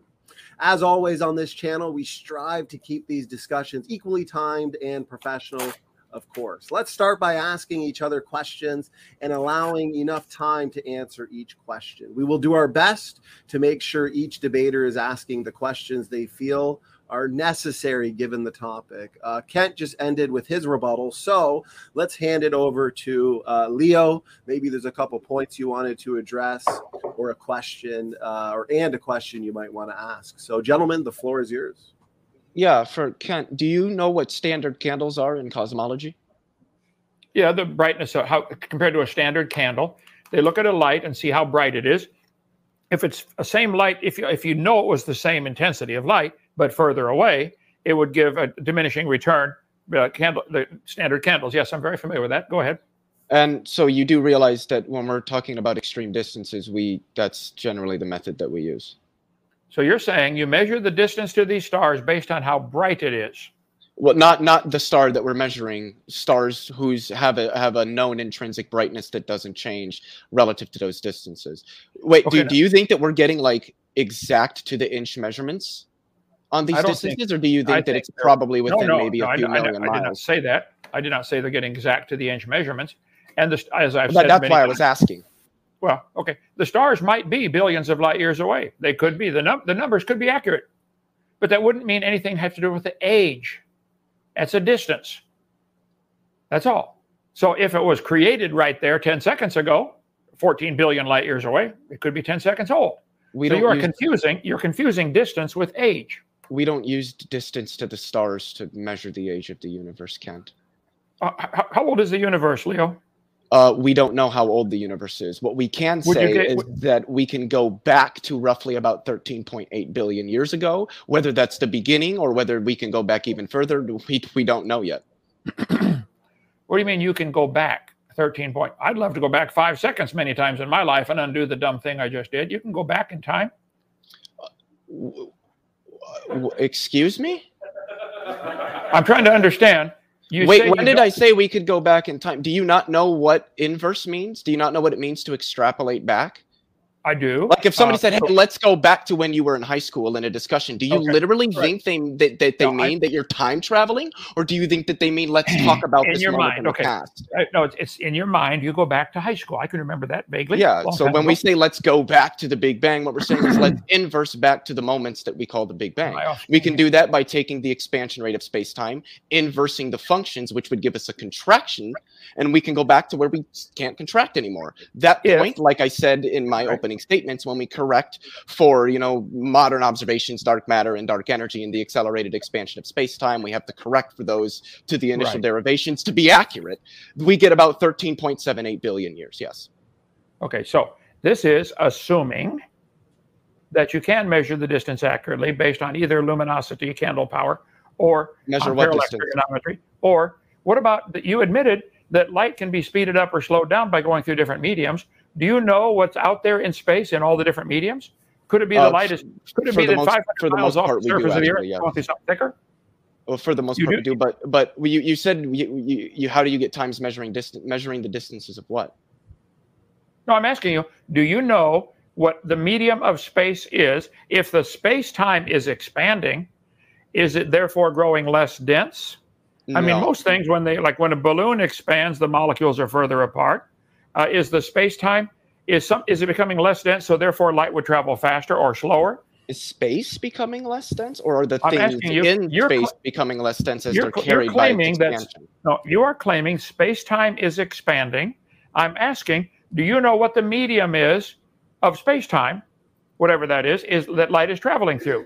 As always on this channel, we strive to keep these discussions equally timed and professional, of course. Let's start by asking each other questions and allowing enough time to answer each question. We will do our best to make sure each debater is asking the questions they feel are necessary given the topic. Kent just ended with his rebuttal, so let's hand it over to Leo. Maybe there's a couple points you wanted to address or a question or a question you might want to ask. So, gentlemen, the floor is yours. Yeah, for Kent, do you know what standard candles are in cosmology? Yeah, the brightness of how compared to a standard candle. They look at a light and see how bright it is. If it's the same light, if you know it was the same intensity of light, but further away, it would give a diminishing return. The standard candles. Yes, I'm very familiar with that. Go ahead. And so you do realize that when we're talking about extreme distances, that's generally the method that we use. So you're saying you measure the distance to these stars based on how bright it is. Well, not the star that we're measuring. Stars whose have a known intrinsic brightness that doesn't change relative to those distances. Wait, okay, do you think that we're getting like exact to the inch measurements on these distances, or do you think that it's probably within maybe a few million miles? I did not say that. I did not say they're getting exact to the inch measurements. And as I've said, that's why I was asking. Well, okay, the stars might be billions of light years away. They could be. The numbers could be accurate, but that wouldn't mean anything has to do with the age. That's a distance. That's all. So if it was created right there 10 seconds ago, 14 billion light years away, it could be 10 seconds old. So you're confusing distance with age. We don't use distance to the stars to measure the age of the universe, Kent. How old is the universe, Leo? We don't know how old the universe is. What we can say is that we can go back to roughly about 13.8 billion years ago. Whether that's the beginning or whether we can go back even further, we don't know yet. What do you mean you can go back? I'd love to go back 5 seconds many times in my life and undo the dumb thing I just did. You can go back in time? Excuse me? I'm trying to understand. Wait, when did I say we could go back in time? Do you not know what inverse means? Do you not know what it means to extrapolate back? I do. Like if somebody said, hey, let's go back to when you were in high school in a discussion, do you literally think that they mean that you're time traveling? Or do you think that they mean let's talk about this moment in the past? No, it's in your mind. You go back to high school. I can remember that vaguely. Yeah, so when we say let's go back to the Big Bang, what we're saying is let's inverse back to the moments that we call the Big Bang. We can do that by taking the expansion rate of space-time, inversing the functions, which would give us a contraction, and we can go back to where we can't contract anymore. That point, like I said in my opening statements, when we correct for, you know, modern observations, dark matter and dark energy and the accelerated expansion of space-time, we have to correct for those to the initial derivations to be accurate. We get about 13.78 billion years. Yes. Okay, so this is assuming that you can measure the distance accurately based on either luminosity, candle power, or measure what distance? Trigonometry. Or what about that? You admitted that light can be speeded up or slowed down by going through different mediums. Do you know what's out there in space in all the different mediums? Could it be the lightest? Could it be that 500 miles off the surface of the Earth? Going through something thicker? Well, for the most part, we do. But you said how do you get times measuring the distances of what? No, I'm asking you. Do you know what the medium of space is? If the space-time is expanding, is it therefore growing less dense? No. I mean, most things when a balloon expands, the molecules are further apart. Is the space-time, is it becoming less dense, so therefore light would travel faster or slower? Is space becoming less dense, or are the things in space becoming less dense as they're carried by expansion? No, you are claiming space-time is expanding. I'm asking, do you know what the medium is of space-time, whatever that is that light is traveling through?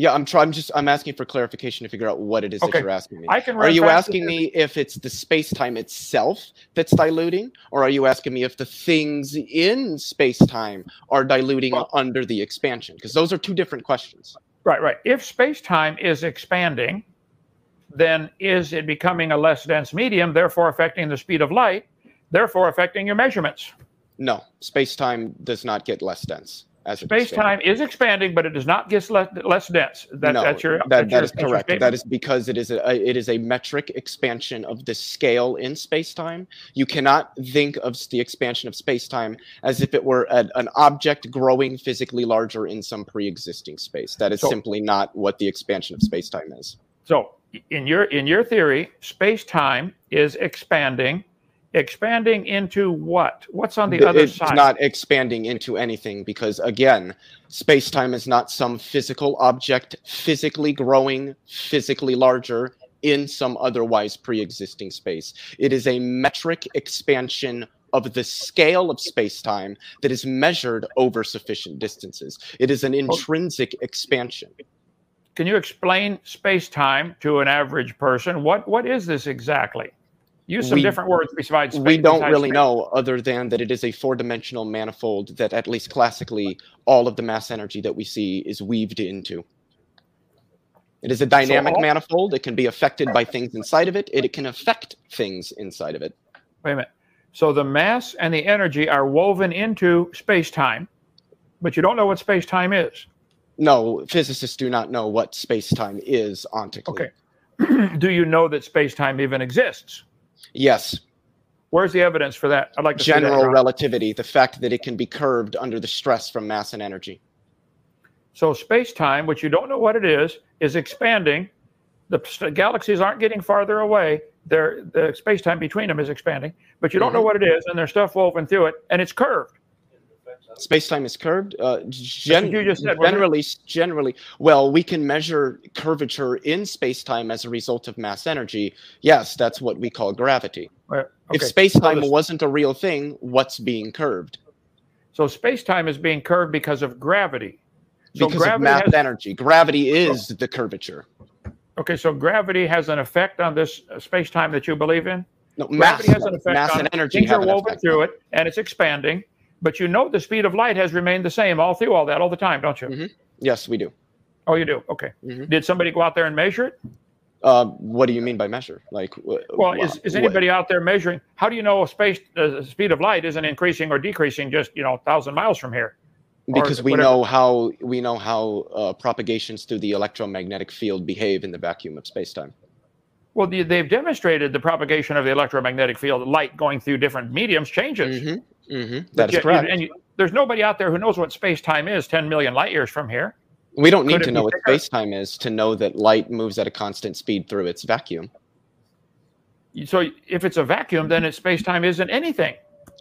Yeah, I'm asking for clarification to figure out what it is that you're asking me. Are you asking me if it's the space-time itself that's diluting, or are you asking me if the things in space-time are diluting under the expansion? Because those are two different questions. Right. If space-time is expanding, then is it becoming a less dense medium, therefore affecting the speed of light, therefore affecting your measurements? No, space-time does not get less dense. Space-time is expanding, but it does not get less dense. That is correct. That is because it is a metric expansion of the scale in space-time. You cannot think of the expansion of space-time as if it were an object growing physically larger in some pre-existing space. That is simply not what the expansion of space-time is. So, in your theory, space-time is expanding. Expanding into what? What's on the other side? It's not expanding into anything because, again, space-time is not some physical object physically growing, physically larger in some otherwise pre-existing space. It is a metric expansion of the scale of space-time that is measured over sufficient distances. It is an intrinsic expansion. Can you explain space-time to an average person? What is this exactly? Use some different words besides space. We don't really know, other than that it is a four-dimensional manifold that, at least classically, all of the mass energy that we see is weaved into. It is a dynamic manifold. It can be affected by things inside of it. It can affect things inside of it. Wait a minute. So the mass and the energy are woven into space-time, but you don't know what space-time is. No, physicists do not know what space-time is ontically. Okay. Do you know that space-time even exists? Yes. Where's the evidence for that? I'd like to see that. General relativity, the fact that it can be curved under the stress from mass and energy. So space-time, which you don't know what it is expanding. The galaxies aren't getting farther away. The space-time between them is expanding, but you don't know what it is, and there's stuff woven through it, and it's curved. Space-time is curved. Generally, well, we can measure curvature in space-time as a result of mass energy. Yes, that's what we call gravity. If space-time wasn't a real thing, what's being curved? So space-time is being curved because of gravity. So because of mass energy. Gravity is the curvature. Okay, so gravity has an effect on this space-time that you believe in? No, gravity has an effect on and energy. Things are woven through it, and it's expanding. But you know the speed of light has remained the same all through all that, all the time, don't you? Mm-hmm. Yes, we do. Oh, you do? Okay. Mm-hmm. Did somebody go out there and measure it? What do you mean by measure? Like, is anybody out there measuring? How do you know the speed of light isn't increasing or decreasing just, 1,000 miles from here? Because we know how propagations through the electromagnetic field behave in the vacuum of space-time. Well, they've demonstrated the propagation of the electromagnetic field, light going through different mediums changes. Mm-hmm. Mm-hmm. That is correct. And you, there's nobody out there who knows what space-time is 10 million light years from here. We don't need to know what space-time is to know that light moves at a constant speed through its vacuum. So if it's a vacuum, then space-time isn't anything.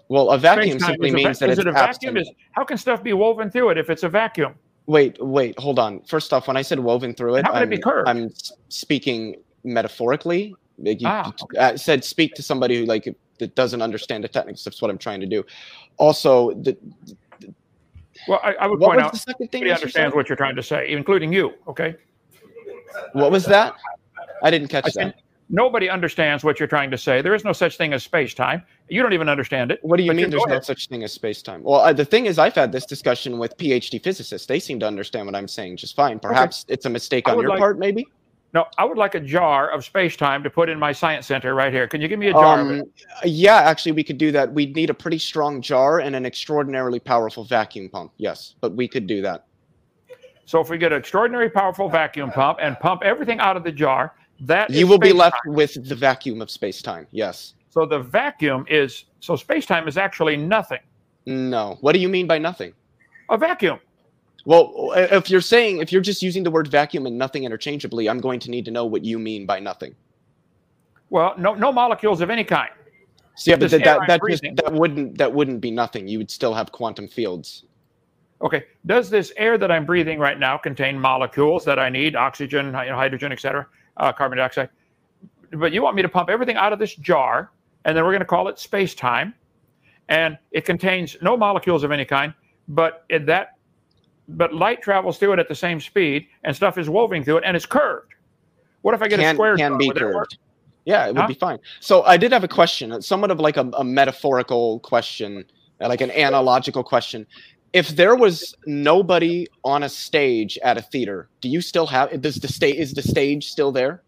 Well, a vacuum simply means that it's absent. How can stuff be woven through it if it's a vacuum? Wait, hold on. First off, when I said woven through it, I'm speaking metaphorically. I said speak to somebody who that doesn't understand the technics. That's what I'm trying to do. Also, I would point out the second thing nobody understands what you're trying to say, including you. Okay. What was that? I didn't catch that. Nobody understands what you're trying to say. There is no such thing as space-time. You don't even understand it. What do you mean there's no such thing as space-time? Well, the thing is, I've had this discussion with PhD physicists. They seem to understand what I'm saying just fine. Perhaps it's a mistake on your part, maybe? No, I would like a jar of space-time to put in my science center right here. Can you give me a jar of it? Yeah, actually, we could do that. We'd need a pretty strong jar and an extraordinarily powerful vacuum pump, yes. But we could do that. So if we get an extraordinarily powerful vacuum pump and pump everything out of the jar, you will be left with the vacuum of space-time, yes. So the vacuum is, so space-time is actually nothing. No. What do you mean by nothing? A vacuum. Well, if you're just using the word vacuum and nothing interchangeably, I'm going to need to know what you mean by nothing. Well, no molecules of any kind. Yeah, but that wouldn't be nothing. You would still have quantum fields. Okay, does this air that I'm breathing right now contain molecules that I need, oxygen, hydrogen, etc.? Carbon dioxide, but you want me to pump everything out of this jar, and then we're going to call it space-time, and it contains no molecules of any kind, but light travels through it at the same speed, and stuff is woven through it, and it's curved. What if I get a square? Can be curved. Yeah, it would be fine. So I did have a question, somewhat of like a metaphorical question, like an analogical question. If there was nobody on a stage at a theater, do you still have? Is the stage still there?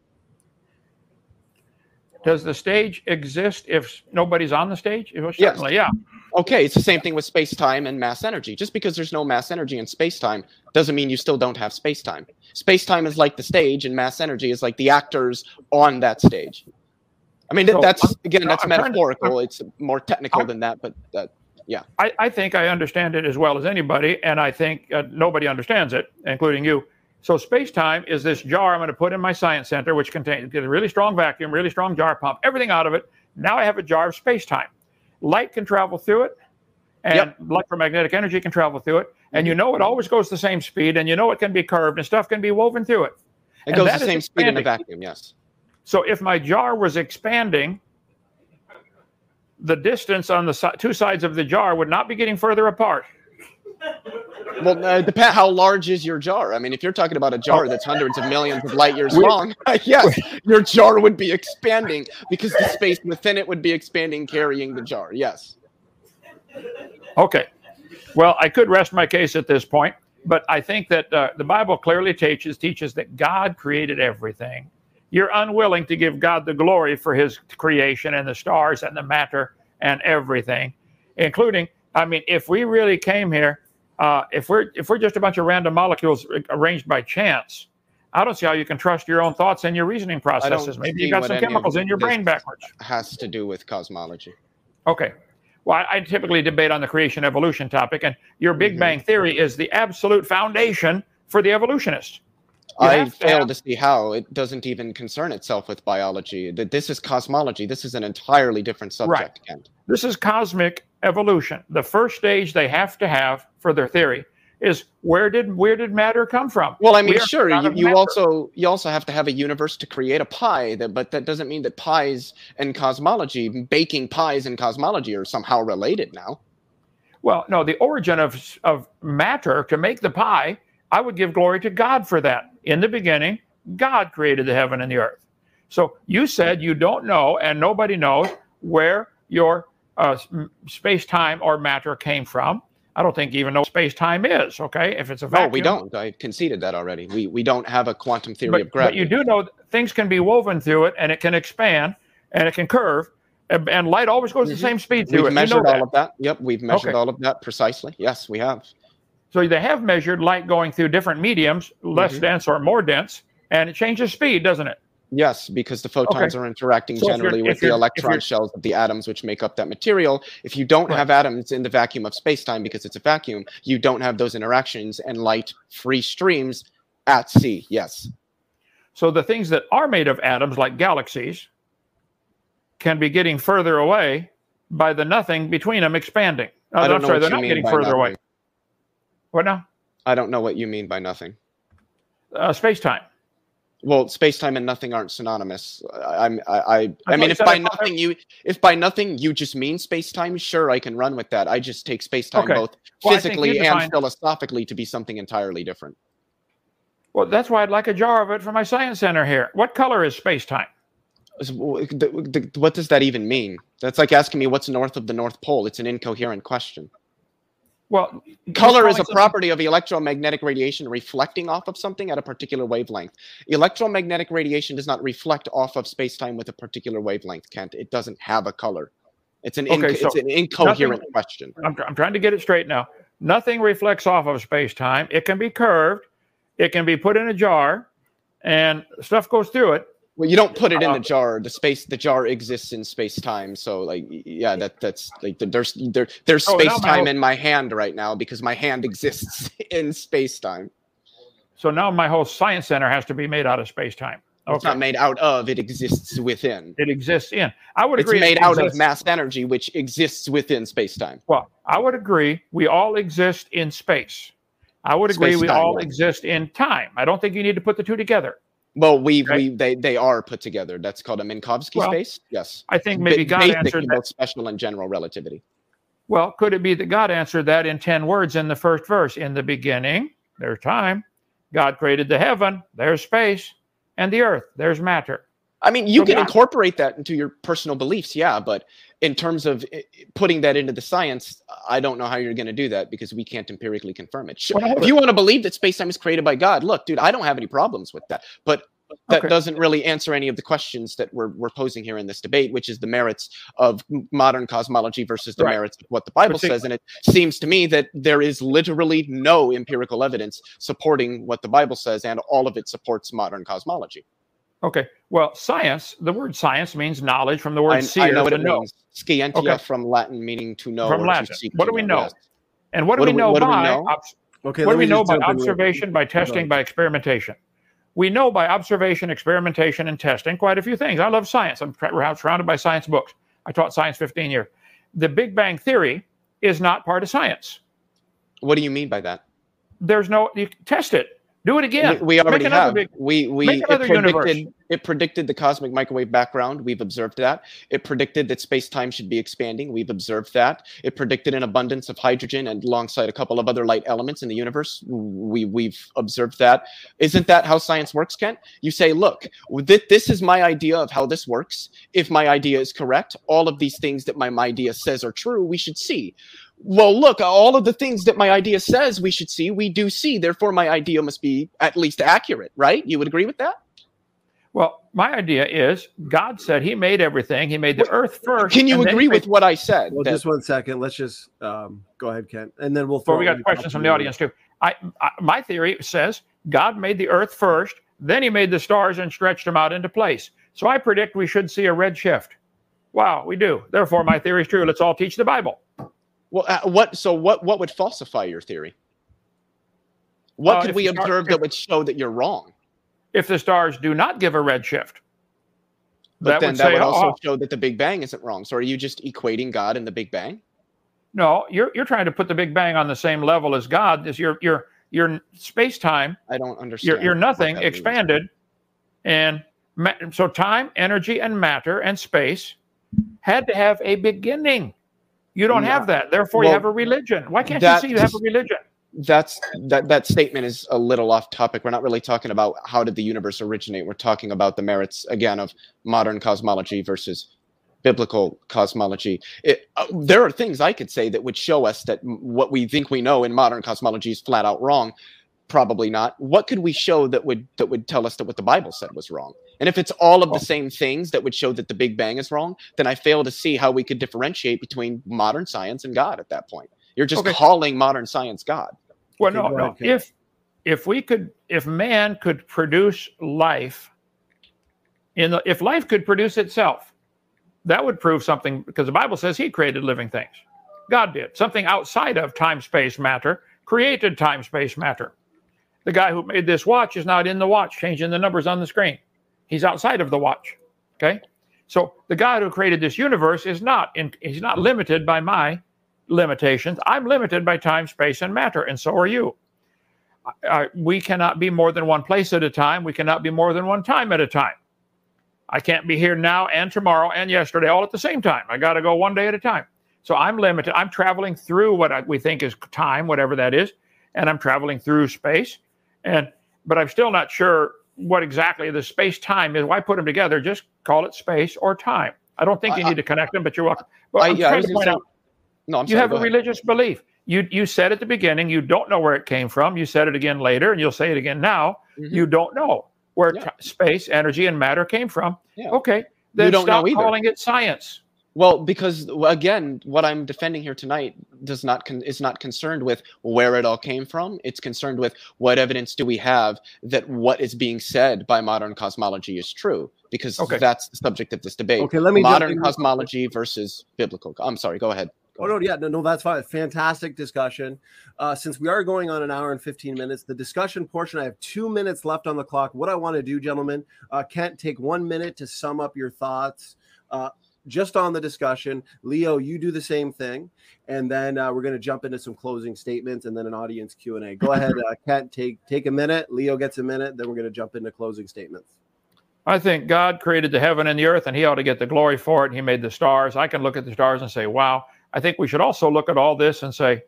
Does the stage exist if nobody's on the stage? Certainly, yeah. Okay, it's the same thing with space-time and mass energy. Just because there's no mass energy in space-time doesn't mean you still don't have space-time. Space-time is like the stage, and mass energy is like the actors on that stage. I mean, that's metaphorical. It's more technical than that, but that. Yeah, I think I understand it as well as anybody, and I think nobody understands it, including you. So space-time is this jar I'm going to put in my science center, which contains a really strong vacuum, really strong jar pump, everything out of it. Now I have a jar of space-time. Light can travel through it, and electromagnetic energy can travel through it, and you know it always goes the same speed, and you know it can be curved, and stuff can be woven through it. It goes the same speed in the vacuum, yes. So if my jar was expanding, the distance on the two sides of the jar would not be getting further apart. Well, depends how large is your jar. I mean, if you're talking about a jar that's hundreds of millions of light years long, yes, your jar would be expanding because the space within it would be expanding, carrying the jar. Yes. Okay. Well, I could rest my case at this point, but I think that the Bible clearly teaches that God created everything. You're unwilling to give God the glory for his creation and the stars and the matter and everything, including, I mean, if we really came here, if we're just a bunch of random molecules arranged by chance, I don't see how you can trust your own thoughts and your reasoning processes. Maybe you got some chemicals in your brain backwards. Has to do with cosmology. Okay. Well, I typically debate on the creation evolution topic, and your Big Bang theory is the absolute foundation for the evolutionists. I fail to see how it doesn't even concern itself with biology. This is cosmology. This is an entirely different subject. Right. This is cosmic evolution. The first stage they have to have for their theory is where did matter come from? Well, I mean, sure, you also have to have a universe to create a pie, but that doesn't mean that pies and cosmology, baking pies and cosmology, are somehow related now. Well, no, the origin of matter to make the pie, I would give glory to God for that. In the beginning, God created the heaven and the earth. So you said you don't know, and nobody knows, where your space-time or matter came from. I don't think you even know what space-time is, okay? If it's a vacuum. No, we don't. I conceded that already. We don't have a quantum theory of gravity. But you do know things can be woven through it, and it can expand, and it can curve, and light always goes the same speed through it. We've measured all of that. Yep, we've measured all of that precisely. Yes, we have. So they have measured light going through different mediums, less dense or more dense, and it changes speed, doesn't it? Yes, because the photons are interacting generally with the electron shells of the atoms which make up that material. If you don't have atoms in the vacuum of space-time, because it's a vacuum, you don't have those interactions and light free streams at sea, yes. So the things that are made of atoms, like galaxies, can be getting further away by the nothing between them expanding. Oh, I'm sorry, they're not getting further away. What now? I don't know what you mean by nothing. Space-time. Well, space-time and nothing aren't synonymous. I mean, if by nothing you just mean space-time, sure, I can run with that. I just take space-time both physically and philosophically to be something entirely different. Well, that's why I'd like a jar of it for my science center here. What color is space-time? What does that even mean? That's like asking me what's north of the North Pole. It's an incoherent question. Well, color is a property of the electromagnetic radiation reflecting off of something at a particular wavelength. Electromagnetic radiation does not reflect off of space-time with a particular wavelength, Kent. It doesn't have a color. It's an, it's an incoherent question. I'm trying to get it straight now. Nothing reflects off of space-time. It can be curved. It can be put in a jar, and stuff goes through it. Well, you don't put it in the jar. The jar exists in space-time. So, like, yeah, that's like there's space-time in my hand right now because my hand exists in space-time. So now my whole science center has to be made out of space-time. Okay. It's not made out of. It exists within. It exists in. I would agree. It's made out of mass energy, which exists within space-time. Well, I would agree. We all exist in space. I would agree. We all exist in time. I don't think you need to put the two together. Well, they are put together. That's called a Minkowski space. Yes, I think maybe God answered both special and general relativity. Well, could it be that God answered that in 10 words in the first verse? In the beginning, there's time. God created the heaven. There's space, and the earth. There's matter. I mean, you can incorporate that into your personal beliefs, yeah. But in terms of putting that into the science, I don't know how you're going to do that because we can't empirically confirm it. Sure. If you want to believe that space-time is created by God, look, dude, I don't have any problems with that. But that doesn't really answer any of the questions that we're posing here in this debate, which is the merits of modern cosmology versus the merits of what the Bible says. And it seems to me that there is literally no empirical evidence supporting what the Bible says, and all of it supports modern cosmology. Okay. Well, science, the word science means knowledge from the word I know what it means. Scientia from Latin, meaning to know. From Latin. What do we know? Yes. And what do we know by observation, by testing, by experimentation? We know by observation, experimentation, and testing quite a few things. I love science. I'm surrounded by science books. I taught science 15 years. The Big Bang Theory is not part of science. What do you mean by that? There's no, you test it. Do it again. We already have. It predicted the cosmic microwave background. We've observed that. It predicted that space-time should be expanding. We've observed that. It predicted an abundance of hydrogen and alongside a couple of other light elements in the universe. We've observed that. Isn't that how science works, Kent? You say, look, this is my idea of how this works. If my idea is correct, all of these things that my idea says are true, we should see. Well, look, all of the things that my idea says we should see, we do see. Therefore, my idea must be at least accurate, right? You would agree with that? Well, my idea is God said he made everything. He made the earth first. Can you agree with what I said? Well, just one second. Let's just go ahead, Kent. And then we'll... we got questions from the audience, too. My theory says God made the earth first. Then he made the stars and stretched them out into place. So I predict we should see a red shift. Wow, we do. Therefore, my theory is true. Let's all teach the Bible. Well, what would falsify your theory? What could we observe that would show that you're wrong? If the stars do not give a redshift, but then that would also show that the Big Bang isn't wrong. So are you just equating God and the Big Bang? No, you're trying to put the Big Bang on the same level as God. Is your space time? I don't understand. Your nothing expanded, and so time, energy, and matter and space had to have a beginning. You don't have that. Therefore, you have a religion. Why can't you see you have a religion? That statement is a little off topic. We're not really talking about how did the universe originate. We're talking about the merits, again, of modern cosmology versus biblical cosmology. There are things I could say that would show us that what we think we know in modern cosmology is flat out wrong. Probably not. What could we show that would tell us that what the Bible said was wrong? And if it's all of the same things that would show that the Big Bang is wrong, then I fail to see how we could differentiate between modern science and God at that point. You're just calling modern science God. Well, no. If man could produce life If life could produce itself, that would prove something, because the Bible says he created living things. God did. Something outside of time, space, matter created time, space, matter. The guy who made this watch is not in the watch, changing the numbers on the screen. He's outside of the watch. Okay? So the God who created this universe is not in, he's not limited by my limitations. I'm limited by time, space, and matter, and so are you. We cannot be more than one place at a time. We cannot be more than one time at a time. I can't be here now and tomorrow and yesterday all at the same time. I got to go one day at a time. So I'm limited. I'm traveling through what we think is time, whatever that is, and I'm traveling through space. But I'm still not sure what exactly the space-time is. Why put them together? Just call it space or time. I don't think you need to connect them, but you're welcome. Well, I'm trying to point out, you have a religious belief. You said at the beginning, you don't know where it came from. You said it again later, and you'll say it again now. Mm-hmm. You don't know where space, energy, and matter came from. Yeah. Okay, then stop calling it science. Well, because again, what I'm defending here tonight does not is not concerned with where it all came from. It's concerned with what evidence do we have that what is being said by modern cosmology is true, because that's the subject of this debate. Okay, let me modern cosmology versus biblical. I'm sorry. Go ahead. Oh, no, yeah, no, that's fine. Fantastic discussion. Since we are going on an hour and 15 minutes, the discussion portion, I have 2 minutes left on the clock. What I want to do, gentlemen, Kent, take 1 minute to sum up your thoughts just on the discussion. Leo, you do the same thing. And then we're going to jump into some closing statements and then an audience Q&A. Go ahead, Kent, take a minute. Leo gets a minute. Then we're going to jump into closing statements. I think God created the heaven and the earth, and he ought to get the glory for it. He made the stars. I can look at the stars and say, wow. I think we should also look at all this and say,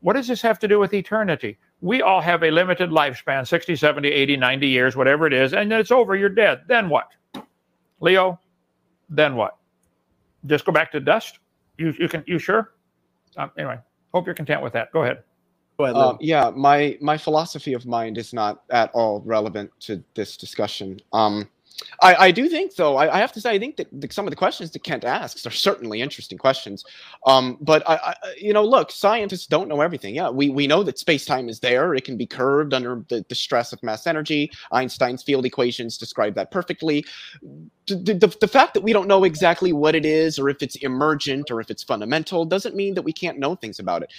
what does this have to do with eternity? We all have a limited lifespan, 60, 70, 80, 90 years, whatever it is, and then it's over, you're dead. Then what? Leo, then what? Just go back to dust? You sure? Anyway, hope you're content with that. Go ahead. Go ahead, Leo. Yeah, my philosophy of mind is not at all relevant to this discussion. I do think, though, I have to say, I think that some of the questions that Kent asks are certainly interesting questions. But, you know, look, scientists don't know everything. Yeah, we know that space-time is there. It can be curved under the stress of mass energy. Einstein's field equations describe that perfectly. The fact that we don't know exactly what it is, or if it's emergent, or if it's fundamental, doesn't mean that we can't know things about it.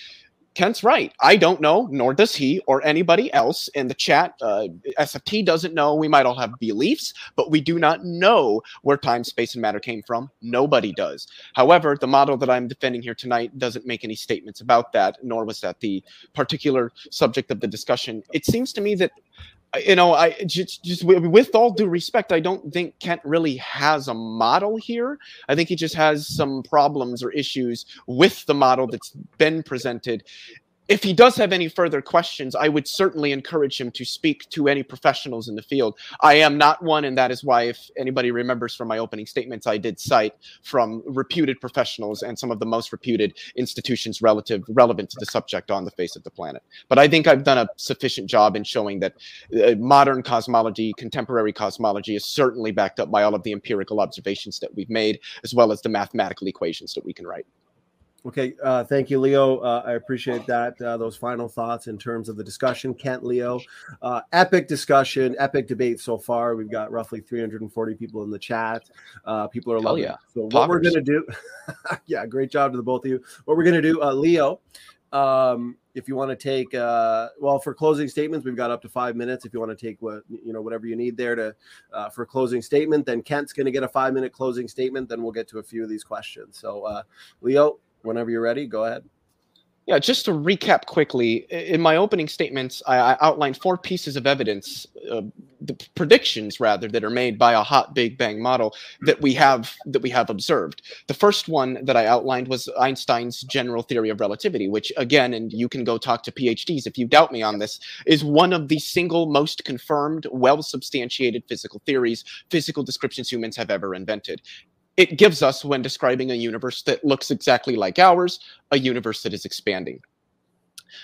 Kent's right. I don't know, nor does he or anybody else in the chat. SFT doesn't know. We might all have beliefs, but we do not know where time, space, and matter came from. Nobody does. However, the model that I'm defending here tonight doesn't make any statements about that, nor was that the particular subject of the discussion. It seems to me that, you know, I just with all due respect, I don't think Kent really has a model here. I think he just has some problems or issues with the model that's been presented. If he does have any further questions, I would certainly encourage him to speak to any professionals in the field. I am not one, and that is why, if anybody remembers from my opening statements, I did cite from reputed professionals and some of the most reputed institutions relevant to the subject on the face of the planet. But I think I've done a sufficient job in showing that modern cosmology, contemporary cosmology, is certainly backed up by all of the empirical observations that we've made, as well as the mathematical equations that we can write. Okay, thank you, Leo. I appreciate that, those final thoughts in terms of the discussion. Kent, Leo, epic discussion, epic debate so far. We've got roughly 340 people in the chat. People are loving it. So what we're going to do, yeah, great job to the both of you. What we're going to do, Leo, if you want to take, well, for closing statements, we've got up to 5 minutes. If you want to take what, you know, whatever you need there to for a closing statement, then Kent's going to get a 5-minute closing statement. Then we'll get to a few of these questions. So, Leo, whenever you're ready, go ahead. Yeah, just to recap quickly, in my opening statements, I outlined 4 pieces of evidence, the predictions rather, that are made by a hot Big Bang model that we have observed. The first one that I outlined was Einstein's general theory of relativity, which again, and you can go talk to PhDs if you doubt me on this, is one of the single most confirmed, well-substantiated physical theories, physical descriptions humans have ever invented. It gives us, when describing a universe that looks exactly like ours, a universe that is expanding.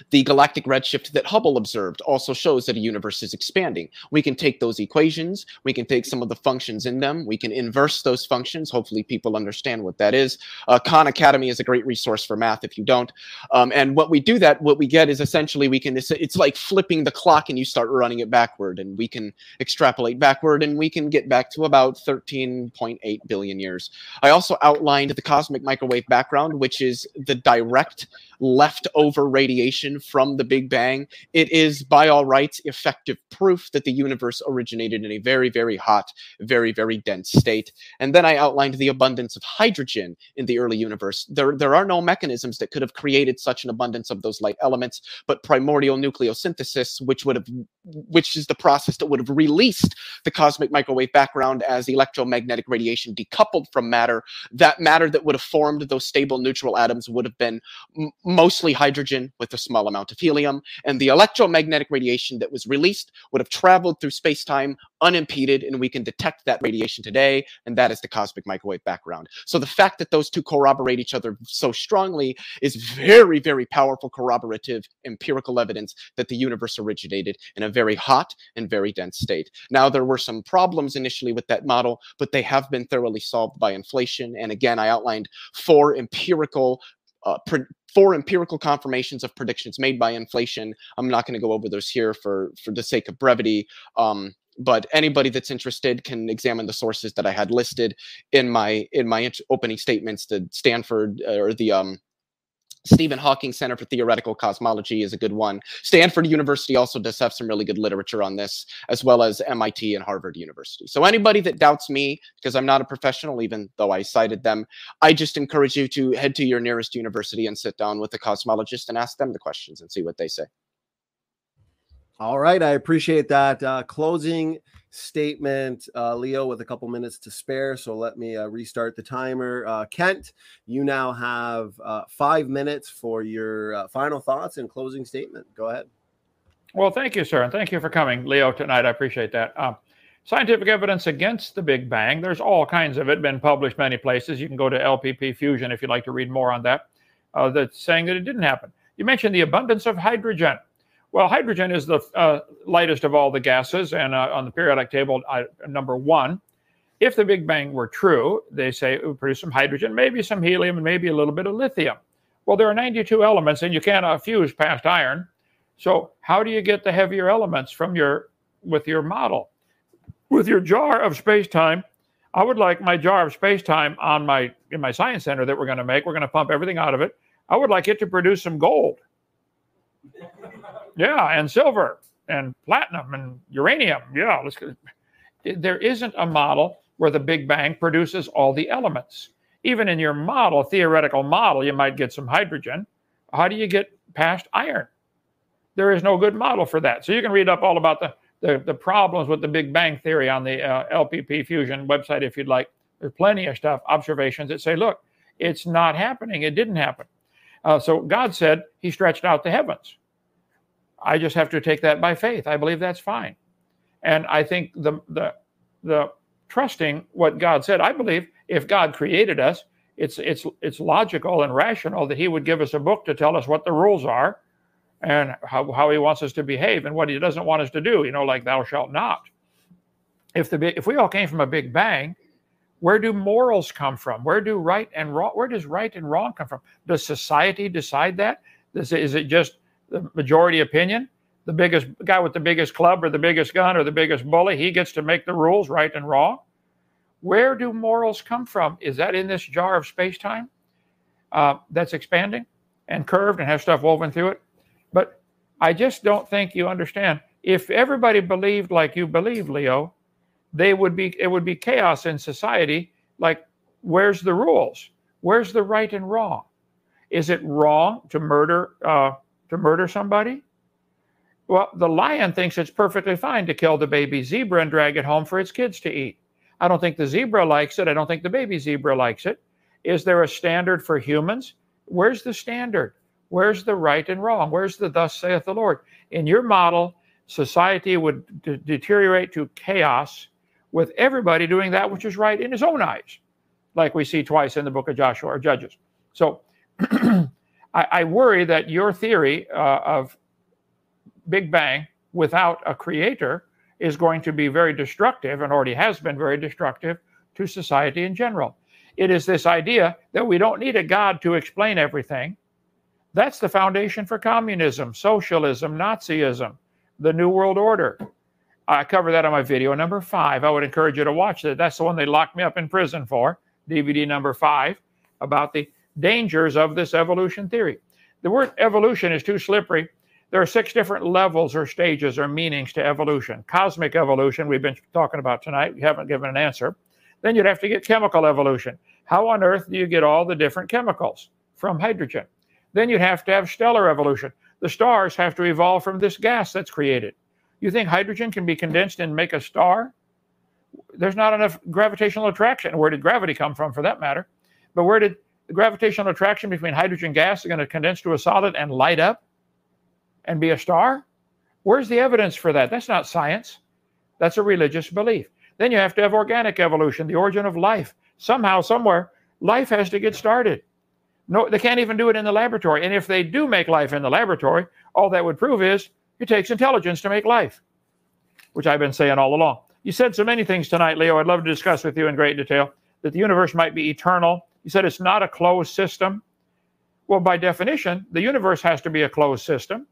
The galactic redshift that Hubble observed also shows that a universe is expanding. We can take those equations, we can take some of the functions in them, we can inverse those functions. Hopefully people understand what that is. Khan Academy is a great resource for math if you don't. And what we do that, what we get is essentially we can, it's like flipping the clock and you start running it backward, and we can extrapolate backward and we can get back to about 13.8 billion years. I also outlined the cosmic microwave background, which is the direct leftover radiation from the Big Bang. It is, by all rights, effective proof that the universe originated in a very, very hot, very, very dense state. And then I outlined the abundance of hydrogen in the early universe. There are no mechanisms that could have created such an abundance of those light elements, but primordial nucleosynthesis, which is the process that would have released the cosmic microwave background as electromagnetic radiation decoupled from matter. That matter that would have formed those stable neutral atoms would have been mostly hydrogen with a small amount of helium, and the electromagnetic radiation that was released would have traveled through space-time unimpeded, and we can detect that radiation today, and that is the cosmic microwave background. So the fact that those two corroborate each other so strongly is very, very powerful corroborative empirical evidence that the universe originated in a very hot and very dense state. Now, there were some problems initially with that model, but they have been thoroughly solved by inflation, and again, I outlined four empirical confirmations of predictions made by inflation. I'm not going to go over those here for the sake of brevity, but anybody that's interested can examine the sources that I had listed in my opening statements. The Stanford or the Stephen Hawking Center for Theoretical Cosmology is a good one. Stanford University also does have some really good literature on this, as well as MIT and Harvard University. So anybody that doubts me, because I'm not a professional, even though I cited them, I just encourage you to head to your nearest university and sit down with a cosmologist and ask them the questions and see what they say. All right. I appreciate that closing statement, Leo, with a couple minutes to spare. So let me restart the timer. Kent, you now have 5 minutes for your final thoughts and closing statement. Go ahead. Well, thank you, sir. And thank you for coming, Leo, tonight. I appreciate that. Scientific evidence against the Big Bang. There's all kinds of it, been published many places. You can go to LPP Fusion if you'd like to read more on that. That's saying that it didn't happen. You mentioned the abundance of hydrogen. Well, hydrogen is the lightest of all the gases, and on the periodic table, number 1. If the Big Bang were true, they say it would produce some hydrogen, maybe some helium, and maybe a little bit of lithium. Well, there are 92 elements, and you can't fuse past iron. So how do you get the heavier elements from with your model? With your jar of space-time, I would like my jar of space-time in my science center that we're going to make. We're going to pump everything out of it. I would like it to produce some gold. Yeah, and silver and platinum and uranium. Yeah, let's go. There isn't a model where the Big Bang produces all the elements. Even in your model, theoretical model, you might get some hydrogen. How do you get past iron? There is no good model for that. So you can read up all about the problems with the Big Bang theory on the LPP Fusion website if you'd like. There's plenty of stuff, observations that say, look, it's not happening. It didn't happen. So God said he stretched out the heavens. I just have to take that by faith. I believe that's fine. And I think the trusting what God said, I believe if God created us, it's logical and rational that he would give us a book to tell us what the rules are and how he wants us to behave and what he doesn't want us to do, you know, like thou shalt not. If we all came from a Big Bang, where do morals come from? Where do right and wrong, where does right and wrong come from? Does society decide that? Is it just the majority opinion? The biggest guy with the biggest club or the biggest gun or the biggest bully, he gets to make the rules right and wrong. Where do morals come from? Is that in this jar of space-time that's expanding and curved and has stuff woven through it? But I just don't think you understand. If everybody believed like you believe, Leo, it would be chaos in society. Like, where's the rules? Where's the right and wrong? Is it wrong to murder somebody? Well, the lion thinks it's perfectly fine to kill the baby zebra and drag it home for its kids to eat. I don't think the zebra likes it. I don't think the baby zebra likes it. Is there a standard for humans? Where's the standard? Where's the right and wrong? Where's the thus saith the Lord? In your model, society would deteriorate to chaos with everybody doing that which is right in his own eyes, like we see twice in the book of Joshua or Judges. So I worry that your theory of Big Bang without a creator is going to be very destructive, and already has been very destructive, to society in general. It is this idea that we don't need a God to explain everything. That's the foundation for communism, socialism, Nazism, the New World Order. I cover that on my video number 5. I would encourage you to watch that. That's the one they locked me up in prison for, DVD number 5, about the dangers of this evolution theory. The word evolution is too slippery. There are 6 different levels or stages or meanings to evolution. Cosmic evolution, we've been talking about tonight. We haven't given an answer. Then you'd have to get chemical evolution. How on earth do you get all the different chemicals from hydrogen? Then you'd have to have stellar evolution. The stars have to evolve from this gas that's created. You think hydrogen can be condensed and make a star? There's not enough gravitational attraction. Where did gravity come from, for that matter? But where did the gravitational attraction between hydrogen gas is going to condense to a solid and light up and be a star? Where's the evidence for that? That's not science. That's a religious belief. Then you have to have organic evolution, the origin of life. Somehow, somewhere, life has to get started. No, they can't even do it in the laboratory. And if they do make life in the laboratory, all that would prove is it takes intelligence to make life, which I've been saying all along. You said so many things tonight, Leo, I'd love to discuss with you in great detail, that the universe might be eternal. You said it's not a closed system. Well, by definition, the universe has to be a closed system.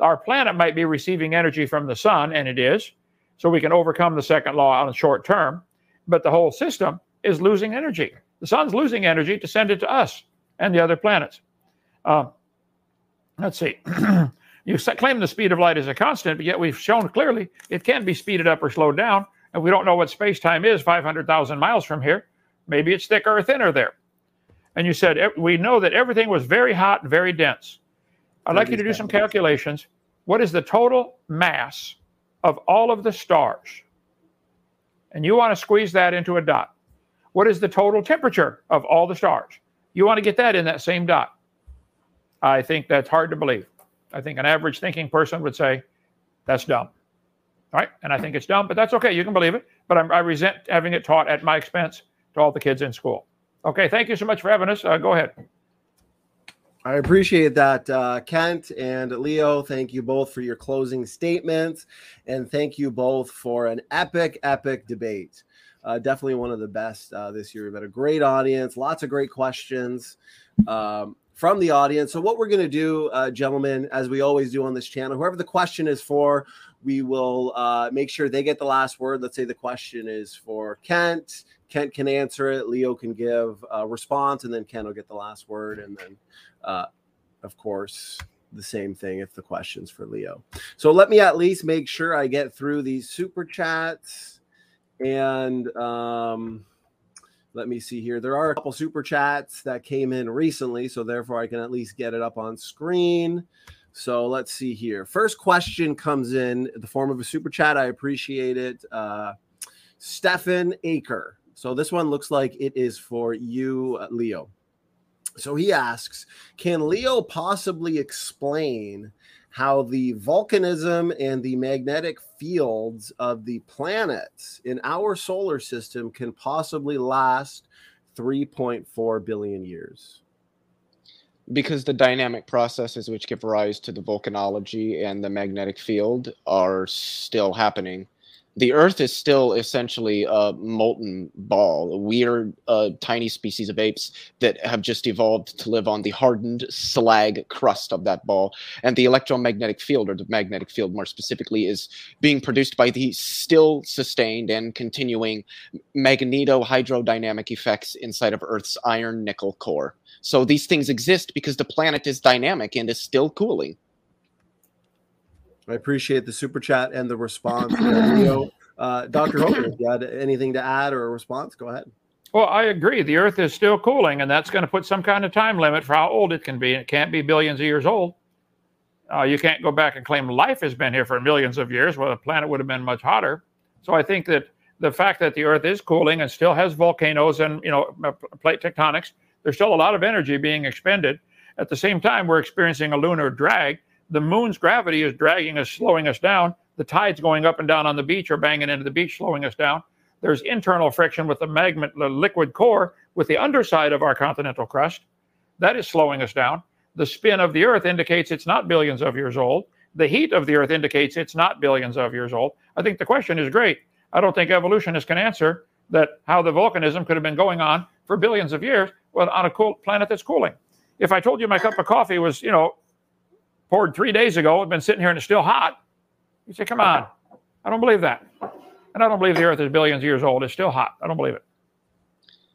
Our planet might be receiving energy from the sun, and it is, so we can overcome the second law on the short term, but the whole system is losing energy. The sun's losing energy to send it to us and the other planets. Let's see. You claim the speed of light is a constant, but yet we've shown clearly it can be speeded up or slowed down, and we don't know what space-time is 500,000 miles from here. Maybe it's thicker or thinner there. And you said, we know that everything was very hot, very dense. I'd like you to do some calculations. What is the total mass of all of the stars? And you want to squeeze that into a dot. What is the total temperature of all the stars? You want to get that in that same dot. I think that's hard to believe. I think an average thinking person would say, that's dumb. All right, and I think it's dumb, but that's okay. You can believe it, but I resent having it taught at my expense to all the kids in school. Okay, thank you so much for having us. Go ahead. I appreciate that, Kent and Leo. Thank you both for your closing statements, and thank you both for an epic, epic debate. Definitely one of the best this year. We've had a great audience, lots of great questions from the audience. So what we're going to do, gentlemen, as we always do on this channel, whoever the question is for, we will make sure they get the last word. Let's say the question is for Kent. Kent can answer it. Leo can give a response, and then Kent will get the last word. And then, of course, the same thing if the question's for Leo. So let me at least make sure I get through these super chats. And let me see here. There are a couple super chats that came in recently, so therefore I can at least get it up on screen. So let's see here. First question comes in the form of a super chat. I appreciate it. Stefan Aker. So this one looks like it is for you, Leo. So he asks, can Leo possibly explain how the volcanism and the magnetic fields of the planets in our solar system can possibly last 3.4 billion years? Because the dynamic processes which give rise to the volcanology and the magnetic field are still happening. The Earth is still essentially a molten ball. We are a tiny species of apes that have just evolved to live on the hardened slag crust of that ball. And the electromagnetic field, or the magnetic field more specifically, is being produced by the still sustained and continuing magnetohydrodynamic effects inside of Earth's iron-nickel core. So these things exist because the planet is dynamic and is still cooling. I appreciate the super chat and the response. Dr. Hovind, if you had anything to add or a response, go ahead. Well, I agree. The Earth is still cooling, and that's going to put some kind of time limit for how old it can be. It can't be billions of years old. You can't go back and claim life has been here for millions of years. Well, the planet would have been much hotter. So I think that the fact that the Earth is cooling and still has volcanoes and, you know, plate tectonics, there's still a lot of energy being expended. At the same time, we're experiencing a lunar drag. The moon's gravity is dragging us, slowing us down. The tides going up and down on the beach or banging into the beach, slowing us down. There's internal friction with the magma, the liquid core, with the underside of our continental crust. That is slowing us down. The spin of the Earth indicates it's not billions of years old. The heat of the Earth indicates it's not billions of years old. I think the question is great. I don't think evolutionists can answer that, how the volcanism could have been going on for billions of years on a cool planet that's cooling. If I told you my cup of coffee was, poured 3 days ago, I've been sitting here and it's still hot, you'd say, come on, I don't believe that. And I don't believe the Earth is billions of years old. It's still hot. I don't believe it.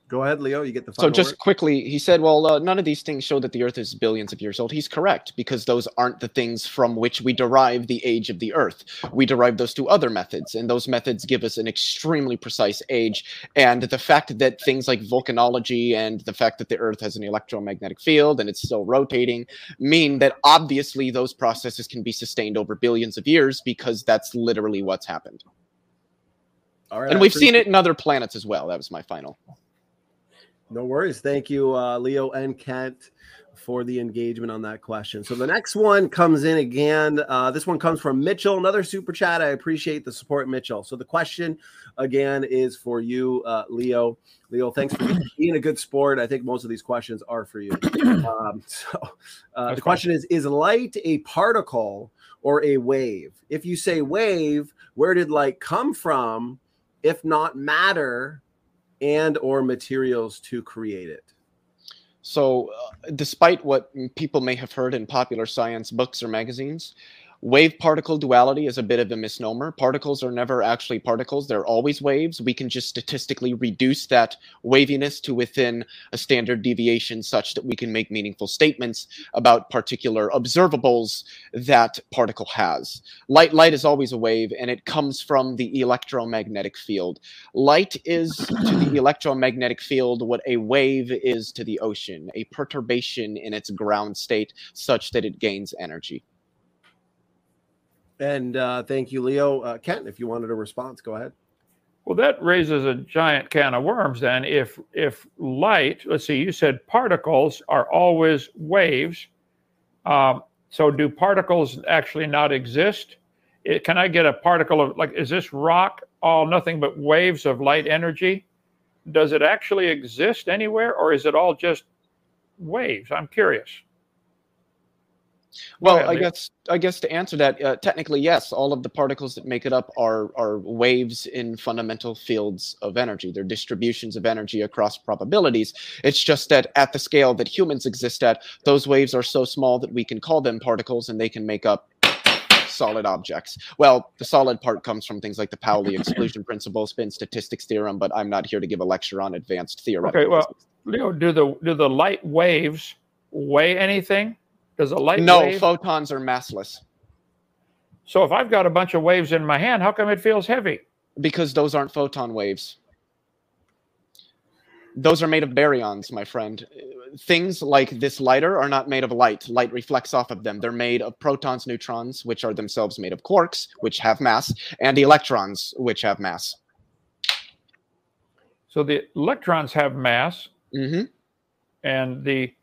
Go ahead, Leo. You get the final word. Quickly, he said, well, none of these things show that the Earth is billions of years old. He's correct, because those aren't the things from which we derive the age of the Earth. We derive those through other methods, and those methods give us an extremely precise age. And the fact that things like volcanology and the fact that the Earth has an electromagnetic field and it's still rotating mean that obviously those processes can be sustained over billions of years, because that's literally what's happened. All right, and we've seen it in other planets as well. That was my final. No worries. Thank you, Leo and Kent, for the engagement on that question. So the next one comes in again. This one comes from Mitchell, another super chat. I appreciate the support, Mitchell. So the question, again, is for you, Leo. Leo, thanks for being a good sport. I think most of these questions are for you. The question is light a particle or a wave? If you say wave, where did light come from, if not matter, and or materials to create it? So despite what people may have heard in popular science books or magazines, wave-particle duality is a bit of a misnomer. Particles are never actually particles. They're always waves. We can just statistically reduce that waviness to within a standard deviation such that we can make meaningful statements about particular observables that particle has. Light is always a wave, and it comes from the electromagnetic field. Light is to the electromagnetic field what a wave is to the ocean, a perturbation in its ground state such that it gains energy. And thank you, Leo. Kent, if you wanted a response, go ahead. Well, that raises a giant can of worms then. If light, let's see, you said particles are always waves. So do particles actually not exist? Can I get a particle of, like, is this rock all nothing but waves of light energy? Does it actually exist anywhere, or is it all just waves? I'm curious. Well, I guess to answer that, technically, yes, all of the particles that make it up are waves in fundamental fields of energy. They're distributions of energy across probabilities. It's just that at the scale that humans exist at, those waves are so small that we can call them particles, and they can make up solid objects. Well, the solid part comes from things like the Pauli exclusion principle, spin statistics theorem, but I'm not here to give a lecture on advanced theoretical. Okay, well, Leo, do the light waves weigh anything? Does a light wave? No, photons are massless. So if I've got a bunch of waves in my hand, how come it feels heavy? Because those aren't photon waves. Those are made of baryons, my friend. Things like this lighter are not made of light. Light reflects off of them. They're made of protons, neutrons, which are themselves made of quarks, which have mass, and electrons, which have mass. So the electrons have mass, and the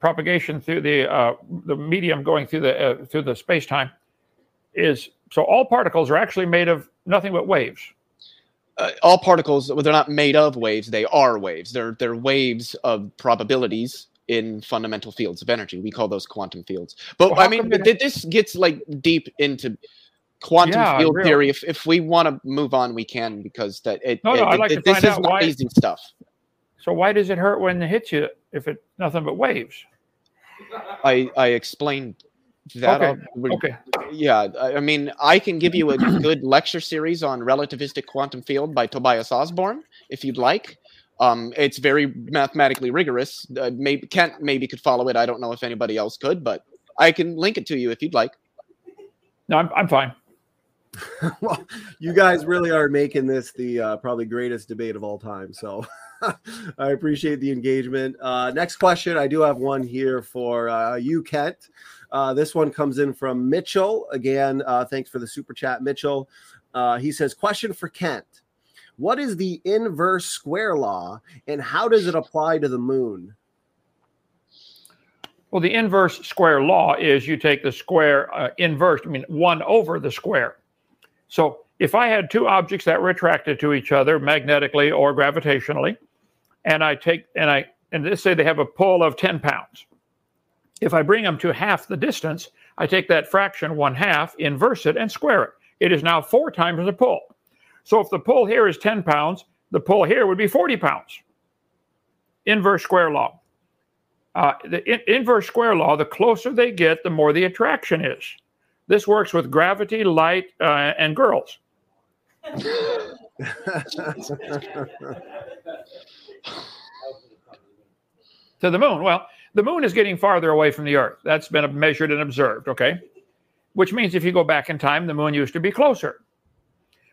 propagation through the medium going through the space-time is, so all particles are actually made of nothing but waves. All particles, well, they're not made of waves, they are waves. They're waves of probabilities in fundamental fields of energy. We call those quantum fields. But well, I mean, this gets like deep into quantum field theory. If we want to move on, we can, because this is not easy stuff. So why does it hurt when it hits you if it's nothing but waves? I explained that. Okay. Yeah, I mean, I can give you a good lecture series on relativistic quantum field by Tobias Osborne, if you'd like. It's very mathematically rigorous. Kent maybe could follow it. I don't know if anybody else could, but I can link it to you if you'd like. No, I'm fine. Well, you guys really are making this the probably greatest debate of all time. So I appreciate the engagement. Next question. I do have one here for you, Kent. This one comes in from Mitchell. Again, thanks for the super chat, Mitchell. He says, question for Kent. What is the inverse square law, and how does it apply to the moon? Well, the inverse square law is you take the square inverse, I mean, 1 over the square. So if I had two objects that were attracted to each other magnetically or gravitationally, and I take, and let's say they have a pull of 10 pounds, If I bring them to half the distance, I take that fraction 1/2, inverse it, and square it. It is now 4 times the pull. So if the pull here is 10 pounds, the pull here would be 40 pounds. Inverse square law. The inverse square law, the closer they get, the more the attraction is. This works with gravity, light, and girls. To the moon. Well, the moon is getting farther away from the Earth. That's been measured and observed, okay? Which means if you go back in time, the moon used to be closer.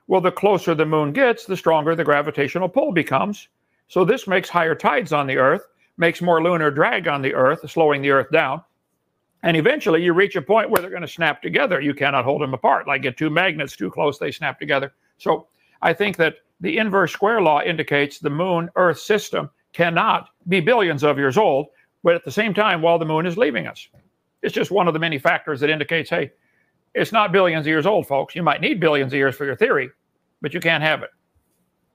Well, the closer the moon gets, the stronger the gravitational pull becomes. So this makes higher tides on the Earth, makes more lunar drag on the Earth, slowing the Earth down. And eventually you reach a point where they're going to snap together. You cannot hold them apart. Like get two magnets too close, they snap together. So I think that the inverse square law indicates the moon-Earth system cannot be billions of years old, but at the same time, while the moon is leaving us. It's just one of the many factors that indicates, hey, it's not billions of years old, folks. You might need billions of years for your theory, but you can't have it.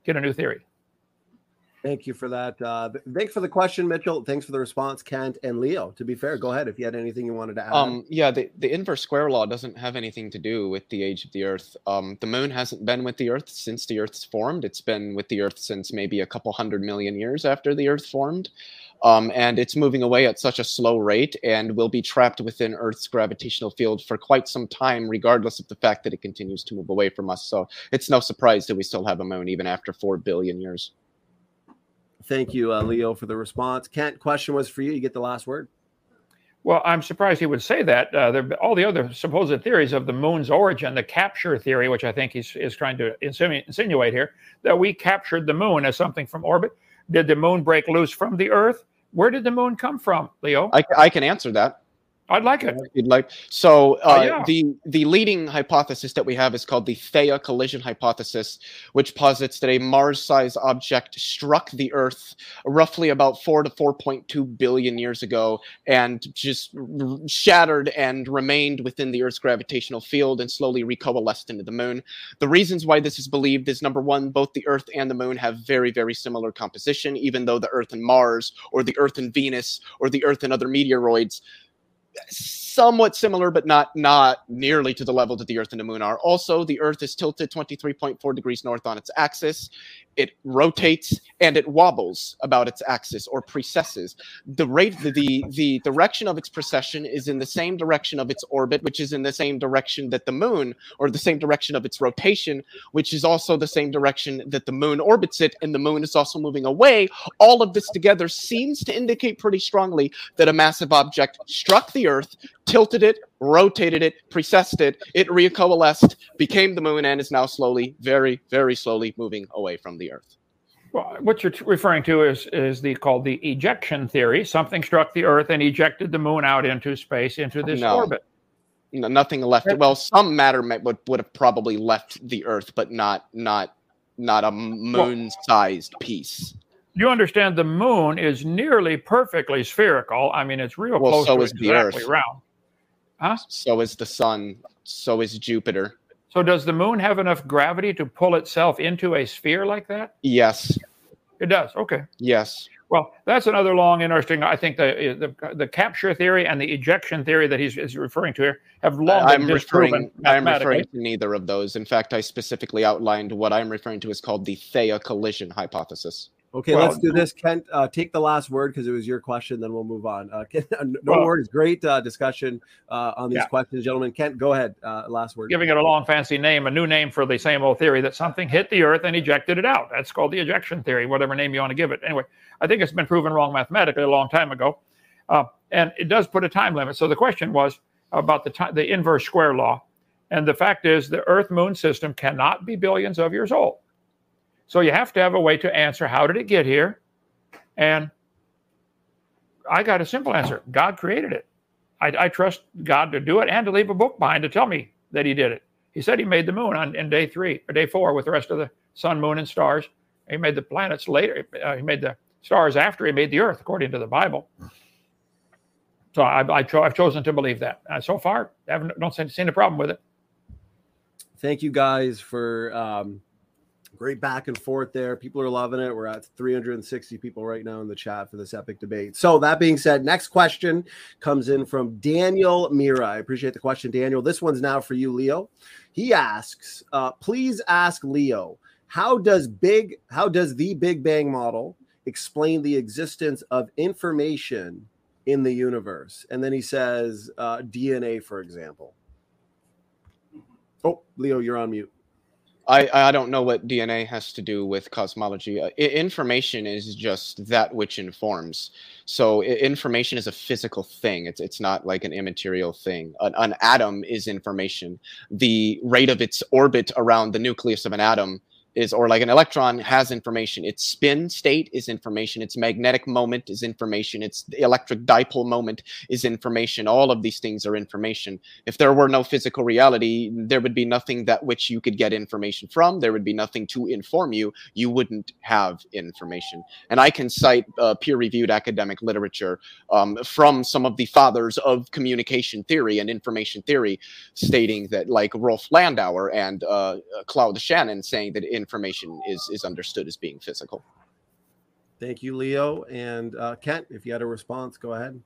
Get a new theory. Thank you for that. Thanks for the question, Mitchell. Thanks for the response, Kent and Leo. To be fair, go ahead if you had anything you wanted to add. Yeah, the inverse square law doesn't have anything to do with the age of the Earth. The moon hasn't been with the Earth since the Earth's formed. It's been with the Earth since maybe a couple 100 million years after the Earth formed. And it's moving away at such a slow rate and will be trapped within Earth's gravitational field for quite some time, regardless of the fact that it continues to move away from us. So it's no surprise that we still have a moon even after 4 billion years. Thank you, Leo, for the response. Kent, question was for you. You get the last word. Well, I'm surprised he would say that. All the other supposed theories of the moon's origin, the capture theory, which I think he's trying to insinuate here, that we captured the moon as something from orbit. Did the moon break loose from the Earth? Where did the moon come from, Leo? I can answer that. I'd like it. You'd like. So the leading hypothesis that we have is called the Theia collision hypothesis, which posits that a Mars-sized object struck the Earth roughly about 4 to 4.2 billion years ago and just shattered and remained within the Earth's gravitational field and slowly recoalesced into the moon. The reasons why this is believed is, number one, both the Earth and the moon have very, very similar composition, even though the Earth and Mars, or the Earth and Venus, or the Earth and other meteoroids, somewhat similar, but not nearly to the level that the Earth and the moon are. Also, the Earth is tilted 23.4 degrees north on its axis. It rotates and it wobbles about its axis, or precesses. The direction of its precession is in the same direction of its orbit, which is in the same direction that the moon, or the same direction of its rotation, which is also the same direction that the moon orbits it, and the moon is also moving away. All of this together seems to indicate pretty strongly that a massive object struck the Earth, tilted it, rotated it, precessed it, it recoalesced, became the moon, and is now slowly, very, very slowly moving away from the Earth. Well, what you're referring to is called the ejection theory. Something struck the Earth and ejected the moon out into space, into this orbit. No, nothing left. Well, some matter would have probably left the Earth, but not a moon-sized piece. You understand the moon is nearly perfectly spherical. I mean, it's real close to exactly round. Huh? So is the sun. So is Jupiter. So does the moon have enough gravity to pull itself into a sphere like that? Yes. It does. Okay. Yes. Well, that's another long, interesting. I think the capture theory and the ejection theory that he's referring to here have long been disproven mathematically. I'm referring to neither of those. In fact, I specifically outlined what I'm referring to is called the Theia collision hypothesis. Okay, well, let's do this. Kent, take the last word because it was your question, then we'll move on. No worries. Great discussion on these questions, gentlemen. Kent, go ahead. Last word. Giving it a long, fancy name, a new name for the same old theory that something hit the Earth and ejected it out. That's called the ejection theory, whatever name you want to give it. Anyway, I think it's been proven wrong mathematically a long time ago, and it does put a time limit. So the question was about the inverse square law, and the fact is the Earth-Moon system cannot be billions of years old. So you have to have a way to answer, how did it get here? And I got a simple answer. God created it. I trust God to do it and to leave a book behind to tell me that he did it. He said he made the moon in day 4 with the rest of the sun, moon, and stars. He made the planets later. He made the stars after he made the Earth, according to the Bible. So I've chosen to believe that. So far, I don't see a problem with it. Thank you guys for Great back and forth there. People are loving it. We're at 360 people right now in the chat for this epic debate. So that being said, next question comes in from Daniel Mira. I appreciate the question, Daniel. This one's now for you, Leo. He asks, please ask Leo, how does the Big Bang model explain the existence of information in the universe? And then he says DNA, for example. Oh, Leo, you're on mute. I don't know what DNA has to do with cosmology. Information is just that which informs. So information is a physical thing. It's not like an immaterial thing. An atom is information. The rate of its orbit around the nucleus of an atom is, or like an electron, has information. Its spin state is information. Its magnetic moment is information. Its electric dipole moment is information. All of these things are information. If there were no physical reality, there would be nothing that which you could get information from. There would be nothing to inform you. You wouldn't have information. And I can cite peer-reviewed academic literature from some of the fathers of communication theory and information theory, stating that, like Rolf Landauer and Claude Shannon, saying that information is understood as being physical. Thank you, Leo. And Kent, if you had a response, go ahead.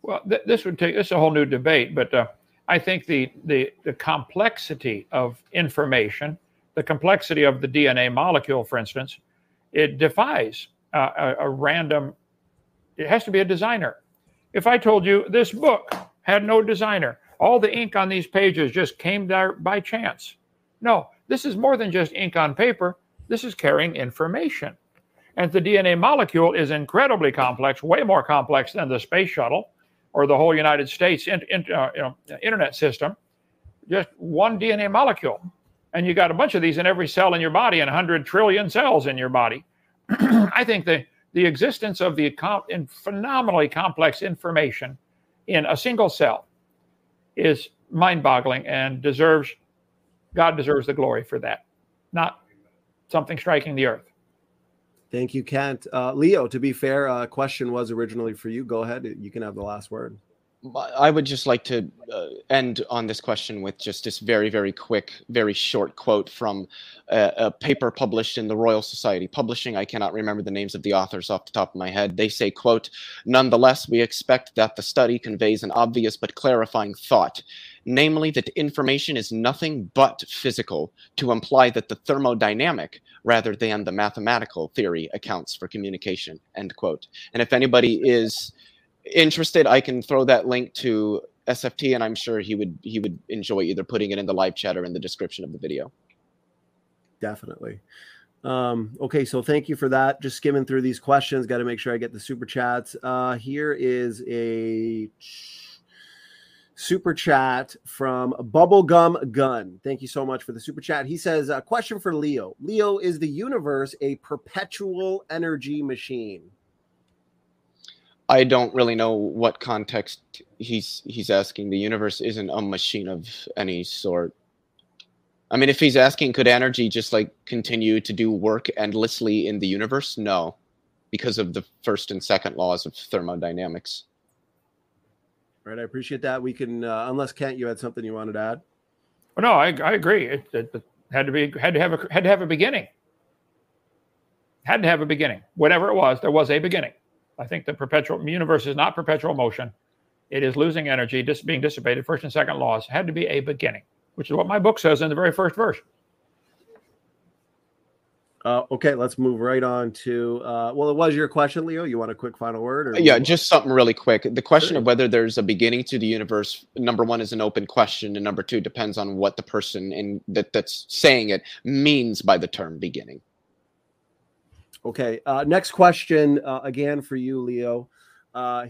Well, this is a whole new debate, but I think the complexity of information, the complexity of the DNA molecule, for instance, it defies a random. It has to be a designer. If I told you this book had no designer, all the ink on these pages just came there by chance. No. This is more than just ink on paper. This is carrying information. And the DNA molecule is incredibly complex, way more complex than the space shuttle or the whole United States internet system. Just one DNA molecule. And you got a bunch of these in every cell in your body and 100 trillion cells in your body. I think the existence of the phenomenally complex information in a single cell is mind-boggling and deserves... God deserves the glory for that, not something striking the earth. Thank you, Kent. Leo, to be fair, question was originally for you. Go ahead. You can have the last word. I would just like to end on this question with just this very, very quick, very short quote from a paper published in the Royal Society Publishing. I cannot remember the names of the authors off the top of my head. They say, quote, "Nonetheless, we expect that the study conveys an obvious but clarifying thought, namely that information is nothing but physical, to imply that the thermodynamic rather than the mathematical theory accounts for communication," end quote. And if anybody is interested, I can throw that link to SFT, and I'm sure he would enjoy either putting it in the live chat or in the description of the video. Definitely. Okay, so thank you for that. Just skimming through these questions, got to make sure I get the super chats. Here is a super chat from Bubblegum Gun. Thank you so much for the super chat. He says, a question for Leo. Leo, is the universe a perpetual energy machine? I don't really know what context he's asking. The universe isn't a machine of any sort. I mean, if he's asking, could energy just like continue to do work endlessly in the universe? No, because of the first and second laws of thermodynamics. All right, I appreciate that. We can, unless Kent, you had something you wanted to add. Well, no, I agree. It had to have a beginning. Had to have a beginning. Whatever it was, there was a beginning. I think the perpetual universe is not perpetual motion. It is losing energy, being dissipated. First and second laws. Had to be a beginning, which is what my book says in the very first verse. Okay, let's move right on to, well, it was your question, Leo. You want a quick final word? Or yeah, just something really quick. The question of whether there's a beginning to the universe, number one, is an open question, and number two, depends on what the person in that's saying it means by the term beginning. Okay, next question, again for you, Leo.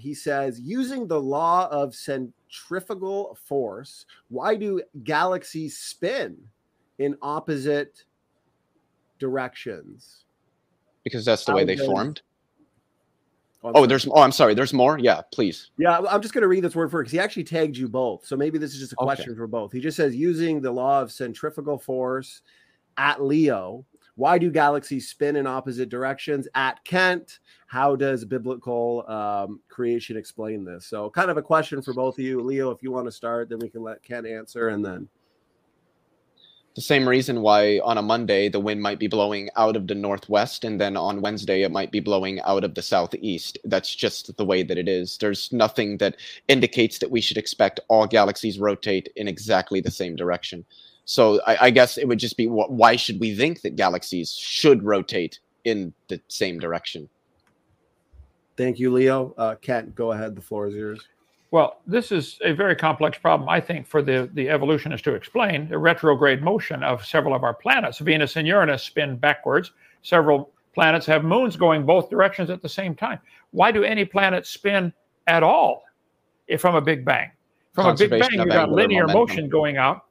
He says, using the law of centrifugal force, why do galaxies spin in opposite directions? Because that's the way they formed. I'm sorry, there's more? Yeah, please. Yeah, I'm just going to read this word for it because he actually tagged you both. So maybe this is just a question for both. He just says, using the law of centrifugal force at Leo, why do galaxies spin in opposite directions at Kent? How does biblical creation explain this? So kind of a question for both of you. Leo, if you want to start, then we can let Kent answer and then. The same reason why on a Monday the wind might be blowing out of the northwest, and then on Wednesday it might be blowing out of the southeast. That's just the way that it is. There's nothing that indicates that we should expect all galaxies rotate in exactly the same direction. So I guess it would just be, why should we think that galaxies should rotate in the same direction? Thank you, Leo. Kat, go ahead. The floor is yours. Well, this is a very complex problem, I think, for the evolutionists to explain. The retrograde motion of several of our planets, Venus and Uranus, spin backwards. Several planets have moons going both directions at the same time. Why do any planets spin at all from a Big Bang? From a Big Bang, you've got linear motion going out.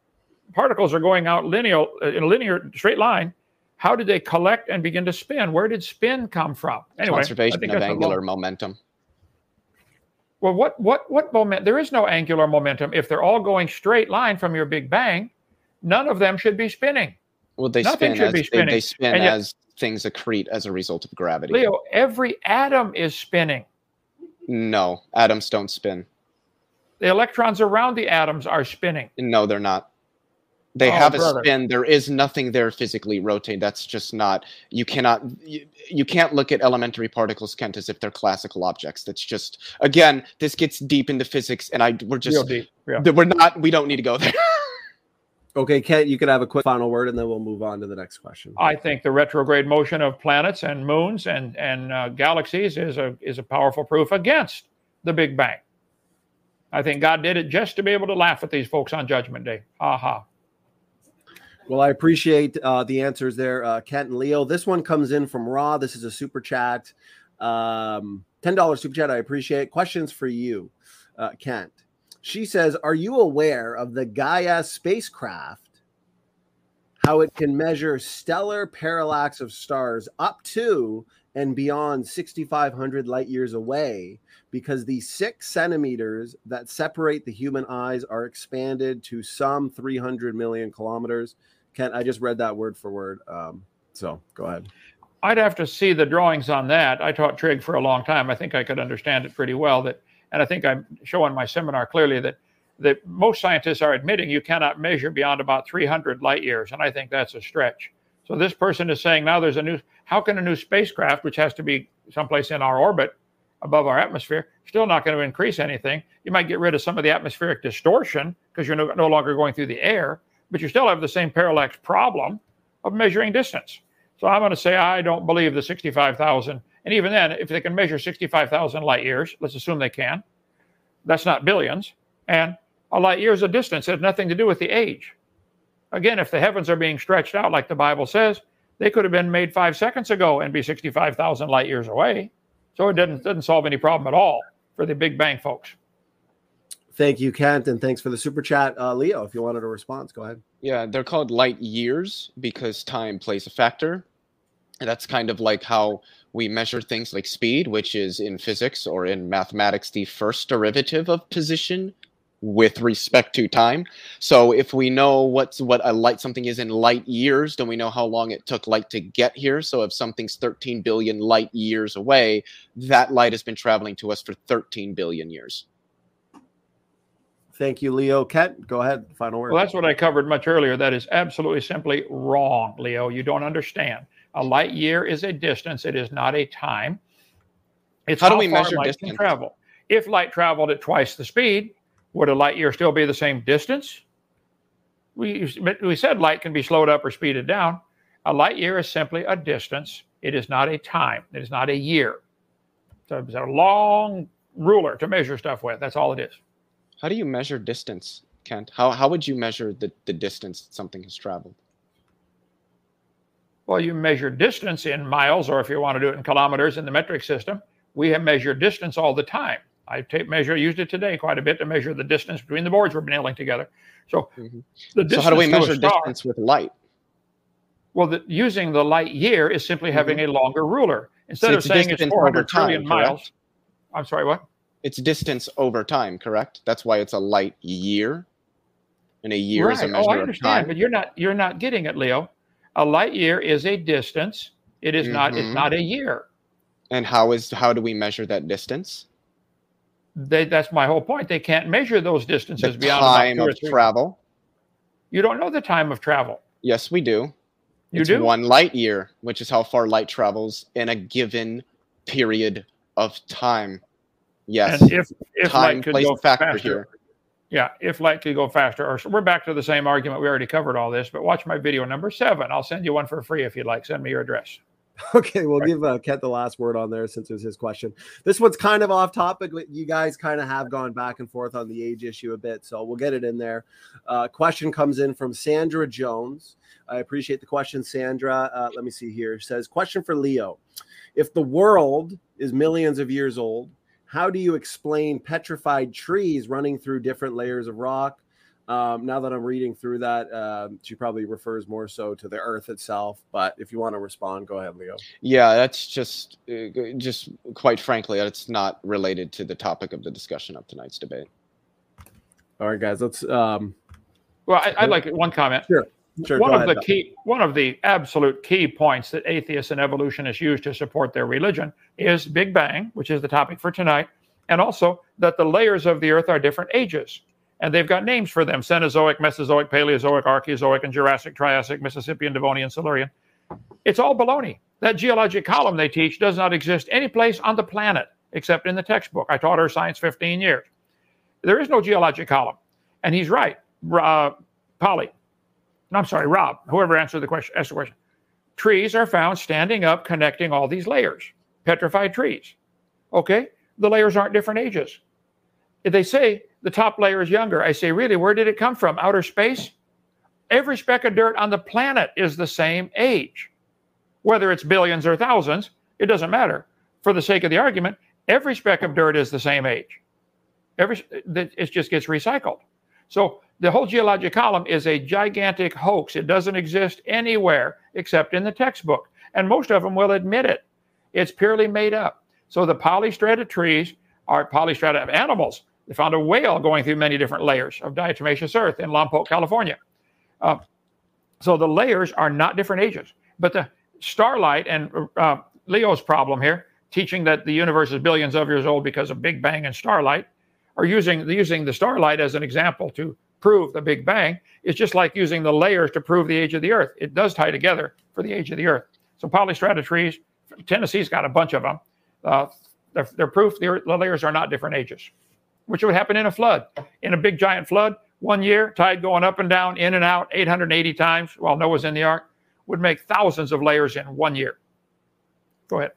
Particles are going out linear, in a linear straight line. How did they collect and begin to spin? Where did spin come from? Anyway, conservation of angular momentum. Well, what moment? There is no angular momentum. If they're all going straight line from your Big Bang, none of them should be spinning. Well, they spin as things accrete as a result of gravity. Leo, every atom is spinning. No, atoms don't spin. The electrons around the atoms are spinning. No, they're not. They have a spin. There is nothing there physically rotating. That's just not, you can't look at elementary particles, Kent, as if they're classical objects. That's just, again, this gets deep into physics, and we're just, we don't need to go there. Okay, Kent, you can have a quick final word, and then we'll move on to the next question. I think the retrograde motion of planets and moons and galaxies is a powerful proof against the Big Bang. I think God did it just to be able to laugh at these folks on Judgment Day. Ha ha. Well, I appreciate the answers there, Kent and Leo. This one comes in from Raw. This is a super chat, $10 super chat. I appreciate it. Questions for you, Kent. She says, are you aware of the Gaia spacecraft, how it can measure stellar parallax of stars up to and beyond 6,500 light years away because the 6 centimeters that separate the human eyes are expanded to some 300 million kilometers? Kent, I just read that word for word, so go ahead. I'd have to see the drawings on that. I taught trig for a long time. I think I could understand it pretty well. And I think I'm showing my seminar clearly that most scientists are admitting you cannot measure beyond about 300 light years, and I think that's a stretch. So this person is saying now there's a new, how can a new spacecraft, which has to be someplace in our orbit above our atmosphere, still not going to increase anything? You might get rid of some of the atmospheric distortion because you're no longer going through the air, but you still have the same parallax problem of measuring distance. So I'm going to say I don't believe the 65,000. And even then, if they can measure 65,000 light years, let's assume they can, that's not billions. And a light year's of distance has nothing to do with the age. Again, if the heavens are being stretched out like the Bible says, they could have been made 5 seconds ago and be 65,000 light years away. So it doesn't solve any problem at all for the Big Bang folks. Thank you, Kent, and thanks for the super chat. Leo, if you wanted a response, go ahead. Yeah, they're called light years because time plays a factor. And that's kind of like how we measure things like speed, which is in physics or in mathematics the first derivative of position with respect to time. So if we know something is in light years, then we know how long it took light to get here. So if something's 13 billion light years away, that light has been traveling to us for 13 billion years. Thank you, Leo. Kent, go ahead. Final word. Well, that's what I covered much earlier. That is absolutely simply wrong, Leo. You don't understand. A light year is a distance. It is not a time. It's how do we measure distance? Travel. If light traveled at twice the speed, would a light year still be the same distance? We said light can be slowed up or speeded down. A light year is simply a distance. It is not a time. It is not a year. So it's a long ruler to measure stuff with. That's all it is. How do you measure distance, Kent? How would you measure the distance that something has traveled? Well, you measure distance in miles, or if you want to do it in kilometers in the metric system. We have measured distance all the time. I used it today quite a bit to measure the distance between the boards we're nailing together. So, so how do we measure distance with light? Well, using the light year is simply having a longer ruler. Instead of saying it's 400 trillion miles. I'm sorry, what? It's distance over time, correct? That's why it's a light year. And a year is a measure of time. Oh, I understand, but you're not getting it, Leo. A light year is a distance. It is not a year. And how do we measure that distance? That's my whole point. They can't measure those distances beyond the time of travel. You don't know the time of travel. Yes, we do. It's 1 light year, which is how far light travels in a given period of time. Yes. And if time plays a factor here. Yeah, if light could go faster. Or we're back to the same argument. We already covered all this, but watch my video number 7. I'll send you one for free if you'd like. Send me your address. Okay, we'll give Kent the last word on there since it was his question. This one's kind of off topic, but you guys kind of have gone back and forth on the age issue a bit, so we'll get it in there. Question comes in from Sandra Jones. I appreciate the question, Sandra. Let me see here. It says, question for Leo. If the world is millions of years old, how do you explain petrified trees running through different layers of rock? Now that I'm reading through that, she probably refers more so to the Earth itself. But if you want to respond, go ahead, Leo. Yeah, that's just quite frankly, it's not related to the topic of the discussion of tonight's debate. All right, guys, let's. Well, I'd like one comment. Sure. Sure, one of the absolute key points that atheists and evolutionists use to support their religion is Big Bang, which is the topic for tonight, and also that the layers of the Earth are different ages. And they've got names for them: Cenozoic, Mesozoic, Paleozoic, Archaeozoic, and Jurassic, Triassic, Mississippian, Devonian, Silurian. It's all baloney. That geologic column they teach does not exist any place on the planet except in the textbook. I taught Earth Science 15 years. There is no geologic column. And he's right, Rob, whoever answered the question, asked the question. Trees are found standing up, connecting all these layers, petrified trees. Okay, the layers aren't different ages. If they say the top layer is younger, I say, really, where did it come from? Outer space? Every speck of dirt on the planet is the same age. Whether it's billions or thousands, it doesn't matter. For the sake of the argument, every speck of dirt is the same age. It just gets recycled. So the whole geologic column is a gigantic hoax. It doesn't exist anywhere except in the textbook. And most of them will admit it. It's purely made up. So the polystrata trees are polystrata of animals. They found a whale going through many different layers of diatomaceous earth in Lompoc, California. So the layers are not different ages. But the starlight and Leo's problem here, teaching that the universe is billions of years old because of Big Bang and starlight, or using the starlight as an example to prove the Big Bang, is just like using the layers to prove the age of the Earth. It does tie together for the age of the Earth. So polystrata trees, Tennessee's got a bunch of them. They're proof the layers are not different ages, which would happen in a flood. In a big giant flood, 1 year, tide going up and down, in and out, 880 times while Noah's in the ark, would make thousands of layers in 1 year. Go ahead.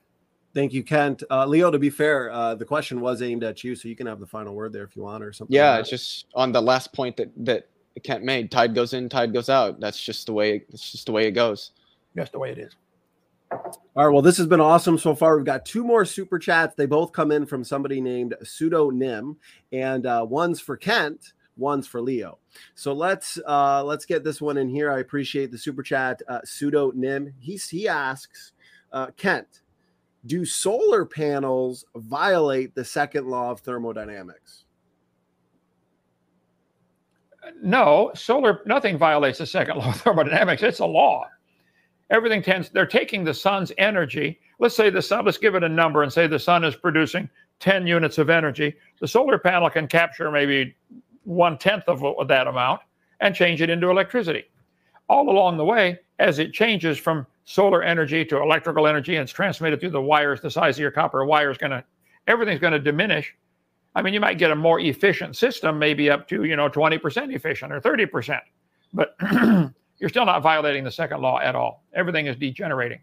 Thank you, Kent. Leo, to be fair, the question was aimed at you, so you can have the final word there if you want or something. Yeah, like it's just on the last point that Kent made. Tide goes in, tide goes out. That's just the way. It's just the way it goes. That's the way it is. All right. Well, this has been awesome so far. We've got 2 more super chats. They both come in from somebody named Pseudonym, and one's for Kent, one's for Leo. So let's get this one in here. I appreciate the super chat. Pseudonym. He asks, Kent, do solar panels violate the second law of thermodynamics? No, nothing violates the second law of thermodynamics. It's a law. Everything they're taking the sun's energy. Let's give it a number and say the sun is producing 10 units of energy. The solar panel can capture maybe 1/10 of that amount and change it into electricity. All along the way, as it changes from solar energy to electrical energy, and it's transmitted through the wires, the size of your copper wire everything's going to diminish. I mean, you might get a more efficient system, maybe up to 20% efficient or 30%, but you're still not violating the second law at all. Everything is degenerating.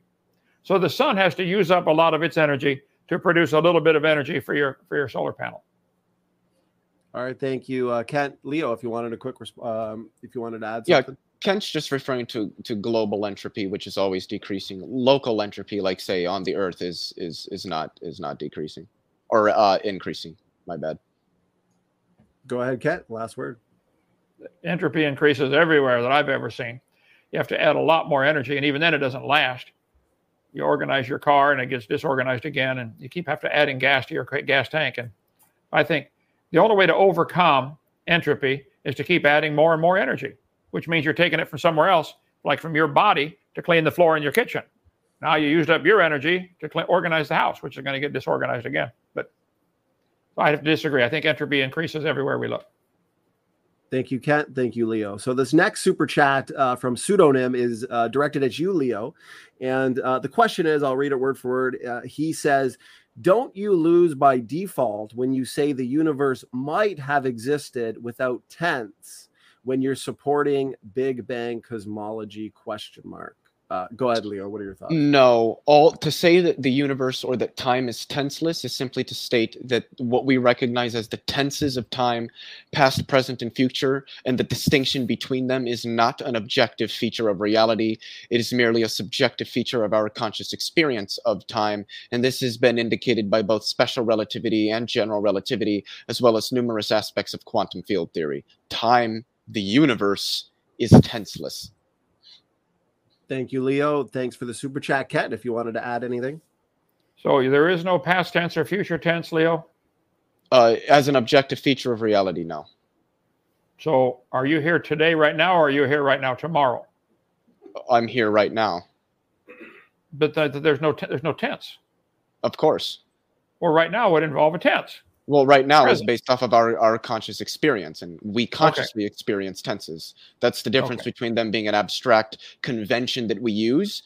So the sun has to use up a lot of its energy to produce a little bit of energy for your solar panel. All right, thank you, Kent. Leo, if you wanted a quick if you wanted to add something. Yeah. Kent's just referring to global entropy, which is always decreasing. Local entropy, like say on the Earth, is not decreasing or increasing. My bad. Go ahead, Kent. Last word. Entropy increases everywhere that I've ever seen. You have to add a lot more energy, and even then it doesn't last. You organize your car, and it gets disorganized again, and you keep adding gas to your gas tank. And I think the only way to overcome entropy is to keep adding more and more energy, which means you're taking it from somewhere else, like from your body to clean the floor in your kitchen. Now you used up your energy to organize the house, which is going to get disorganized again. But I have to disagree. I think entropy increases everywhere we look. Thank you, Kent. Thank you, Leo. So this next super chat from Pseudonym is directed at you, Leo. And the question is, I'll read it word for word. He says, don't you lose by default when you say the universe might have existed without tense when you're supporting Big Bang cosmology ? Go ahead, Leo. What are your thoughts? No. To say that the universe or that time is tenseless is simply to state that what we recognize as the tenses of time, past, present, and future, and the distinction between them is not an objective feature of reality. It is merely a subjective feature of our conscious experience of time. And this has been indicated by both special relativity and general relativity, as well as numerous aspects of quantum field theory. Time, the universe, is tenseless. Thank you, Leo. Thanks for the super chat, Ken, if you wanted to add anything. So there is no past tense or future tense, Leo? As an objective feature of reality, no. So are you here today right now, or are you here right now tomorrow? I'm here right now. But there's no tense. Of course. Well, right now would involve a tense. Well, right now is based off of our conscious experience, and we consciously experience tenses. That's the difference between them being an abstract convention that we use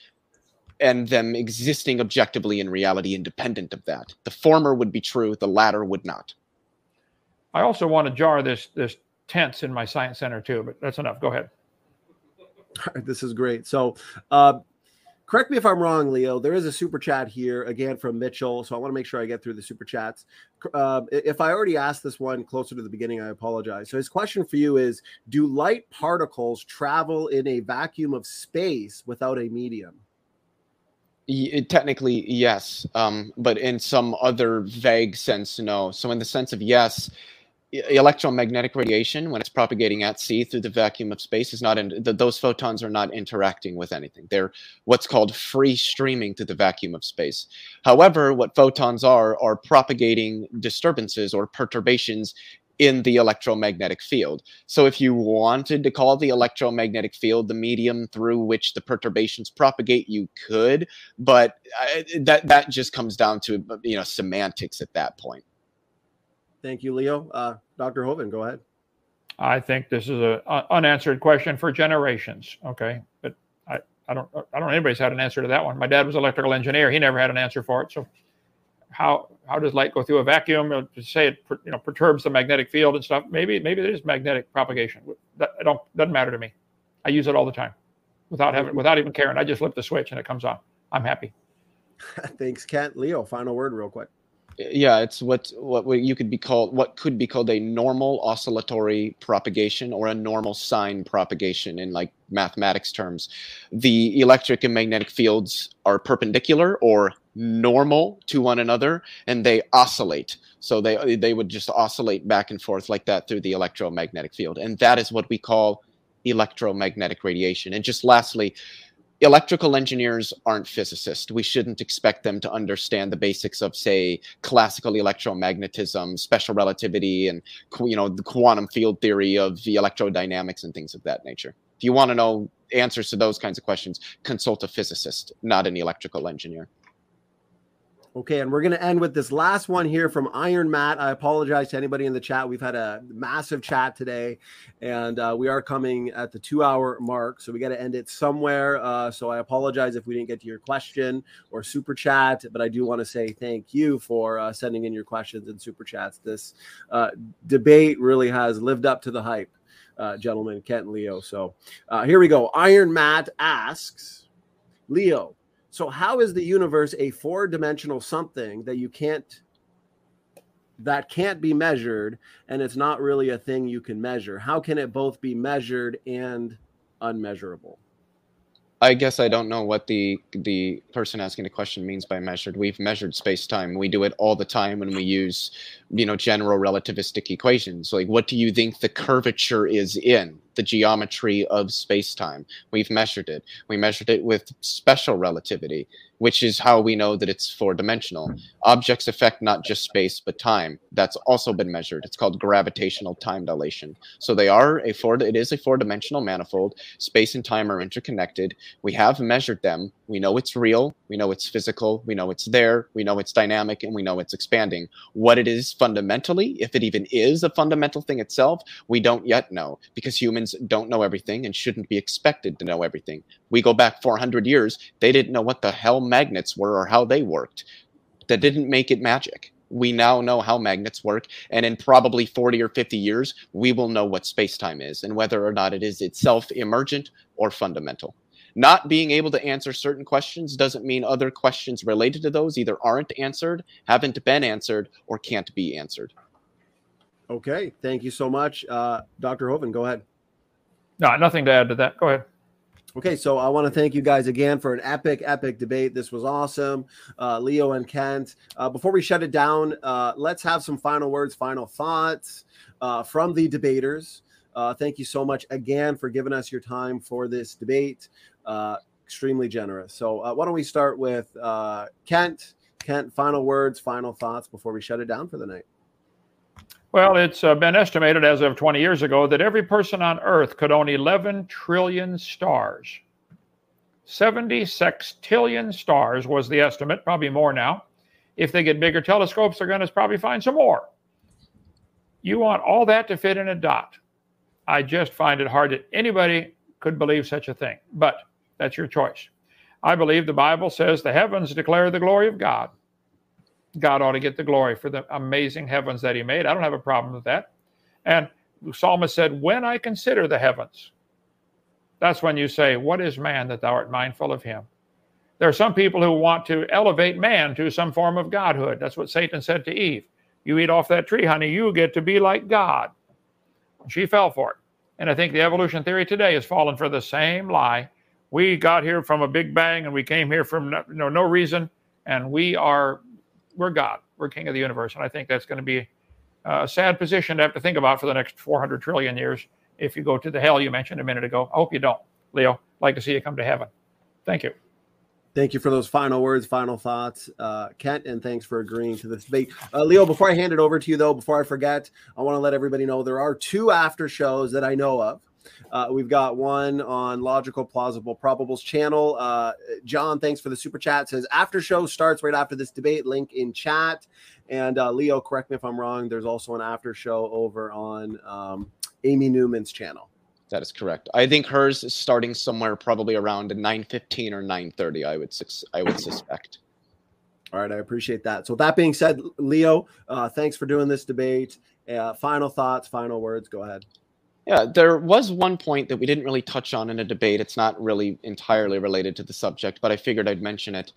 and them existing objectively in reality independent of that. The former would be true, the latter would not. I also want to jar this tense in my science center too, but that's enough. Go ahead. All right, this is great. So, correct me if I'm wrong, Leo. There is a super chat here, again, from Mitchell. So I want to make sure I get through the super chats. If I already asked this one closer to the beginning, I apologize. So his question for you is, do light particles travel in a vacuum of space without a medium? Technically, yes. But in some other vague sense, no. So in the sense of yes, electromagnetic radiation, when it's propagating at sea through the vacuum of space, is not those photons are not interacting with anything. They're what's called free streaming through the vacuum of space. However, what photons are propagating disturbances or perturbations in the electromagnetic field. So if you wanted to call the electromagnetic field the medium through which the perturbations propagate, you could, but that just comes down to semantics at that point. Thank you, Leo. Dr. Hovind, go ahead. I think this is an unanswered question for generations. Okay, but I don't know anybody's had an answer to that one. My dad was an electrical engineer; he never had an answer for it. So, how does light go through a vacuum? Say it perturbs the magnetic field and stuff. Maybe there is magnetic propagation. That doesn't matter to me. I use it all the time, without even caring. I just flip the switch and it comes on. I'm happy. Thanks, Kent. Leo, final word, real quick. Yeah, it's what could be called a normal oscillatory propagation or a normal sine propagation in like mathematics terms. The electric and magnetic fields are perpendicular or normal to one another, and they oscillate. So they would just oscillate back and forth like that through the electromagnetic field, and that is what we call electromagnetic radiation. And just lastly, electrical engineers aren't physicists. We shouldn't expect them to understand the basics of, say, classical electromagnetism, special relativity, and the quantum field theory of the electrodynamics and things of that nature. If you want to know answers to those kinds of questions, consult a physicist, not an electrical engineer. Okay, and we're going to end with this last one here from Iron Matt. I apologize to anybody in the chat. We've had a massive chat today, and we are coming at the 2-hour mark, so we got to end it somewhere. So I apologize if we didn't get to your question or super chat, but I do want to say thank you for sending in your questions and super chats. This debate really has lived up to the hype, gentlemen, Kent and Leo. So here we go. Iron Matt asks, Leo, so how is the universe a four-dimensional something that can't be measured, and it's not really a thing you can measure? How can it both be measured and unmeasurable? I guess I don't know what the person asking the question means by measured. We've measured space-time. We do it all the time when we use, general relativistic equations. Like, what do you think the curvature is in the geometry of space-time? We've measured it. We measured it with special relativity, which is how we know that it's four-dimensional. Objects affect not just space, but time. That's also been measured. It's called gravitational time dilation. So it is a four-dimensional manifold. Space and time are interconnected. We have measured them. We know it's real, we know it's physical, we know it's there, we know it's dynamic, and we know it's expanding. What it is fundamentally, if it even is a fundamental thing itself, we don't yet know, because humans don't know everything and shouldn't be expected to know everything. We go back 400 years, they didn't know what the hell magnets were or how they worked. That didn't make it magic. We now know how magnets work, and in probably 40 or 50 years, we will know what space-time is and whether or not it is itself emergent or fundamental. Not being able to answer certain questions doesn't mean other questions related to those either aren't answered, haven't been answered, or can't be answered. Okay, thank you so much. Dr. Hovind, go ahead. No, nothing to add to that. Go ahead. Okay, so I want to thank you guys again for an epic debate. This was awesome. Leo and Kent, before we shut it down, let's have some final words, final thoughts from the debaters. Thank you so much again for giving us your time for this debate. Extremely generous. So why don't we start with Kent. Kent, final words, final thoughts before we shut it down for the night. Well, it's been estimated as of 20 years ago that every person on Earth could own 11 trillion stars. 70 sextillion stars was the estimate, probably more now. If they get bigger telescopes, they're going to probably find some more. You want all that to fit in a dot. I just find it hard that anybody could believe such a thing, but that's your choice. I believe the Bible says the heavens declare the glory of God. God ought to get the glory for the amazing heavens that he made. I don't have a problem with that. And the psalmist said, when I consider the heavens, that's when you say, what is man that thou art mindful of him? There are some people who want to elevate man to some form of godhood. That's what Satan said to Eve. You eat off that tree, honey, you get to be like God. She fell for it. And I think the evolution theory today has fallen for the same lie. We got here from a Big Bang, and we came here from no reason, and we're God. We're king of the universe. And I think that's going to be a sad position to have to think about for the next 400 trillion years if you go to the hell you mentioned a minute ago. I hope you don't, Leo. I'd like to see you come to heaven. Thank you. Thank you for those final words, final thoughts, Kent, and thanks for agreeing to this debate. Leo, before I hand it over to you, though, before I forget, I want to let everybody know there are two after shows that I know of. We've got one on Logical, Plausible, Probables channel. John, thanks for the super chat. Says after show starts right after this debate. Link in chat. And Leo, correct me if I'm wrong. There's also an after show over on Amy Newman's channel. That is correct. I think hers is starting somewhere probably around 9:15 or 9:30. I would suspect. All right, I appreciate that. So that being said, Leo, thanks for doing this debate. Final thoughts, final words. Go ahead. Yeah, there was one point that we didn't really touch on in a debate. It's not really entirely related to the subject, but I figured I'd mention it.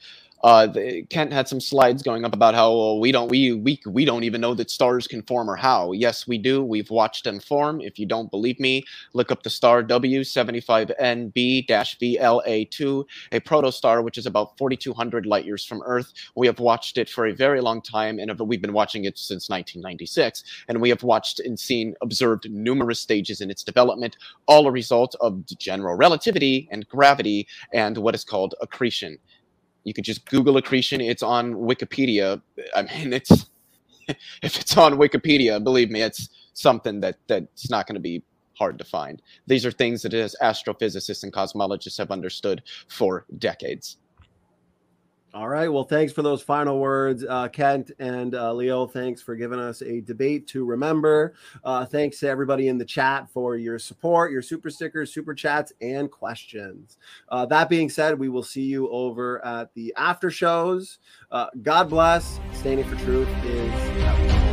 Kent had some slides going up about how we don't even know that stars can form or how. Yes, we do. We've watched them form. If you don't believe me, look up the star W75NB-VLA2, a protostar which is about 4,200 light years from Earth. We have watched it for a very long time, and we've been watching it since 1996. And we have watched and seen, observed numerous stages in its development, all a result of general relativity and gravity and what is called accretion. You could just Google accretion. It's on Wikipedia. I mean, it's if it's on Wikipedia, believe me, it's something that's not going to be hard to find. These are things that as astrophysicists and cosmologists have understood for decades. All right. Well, thanks for those final words, Kent and Leo. Thanks for giving us a debate to remember. Thanks to everybody in the chat for your support, your super stickers, super chats, and questions. That being said, we will see you over at the after shows. God bless. Standing for Truth is out.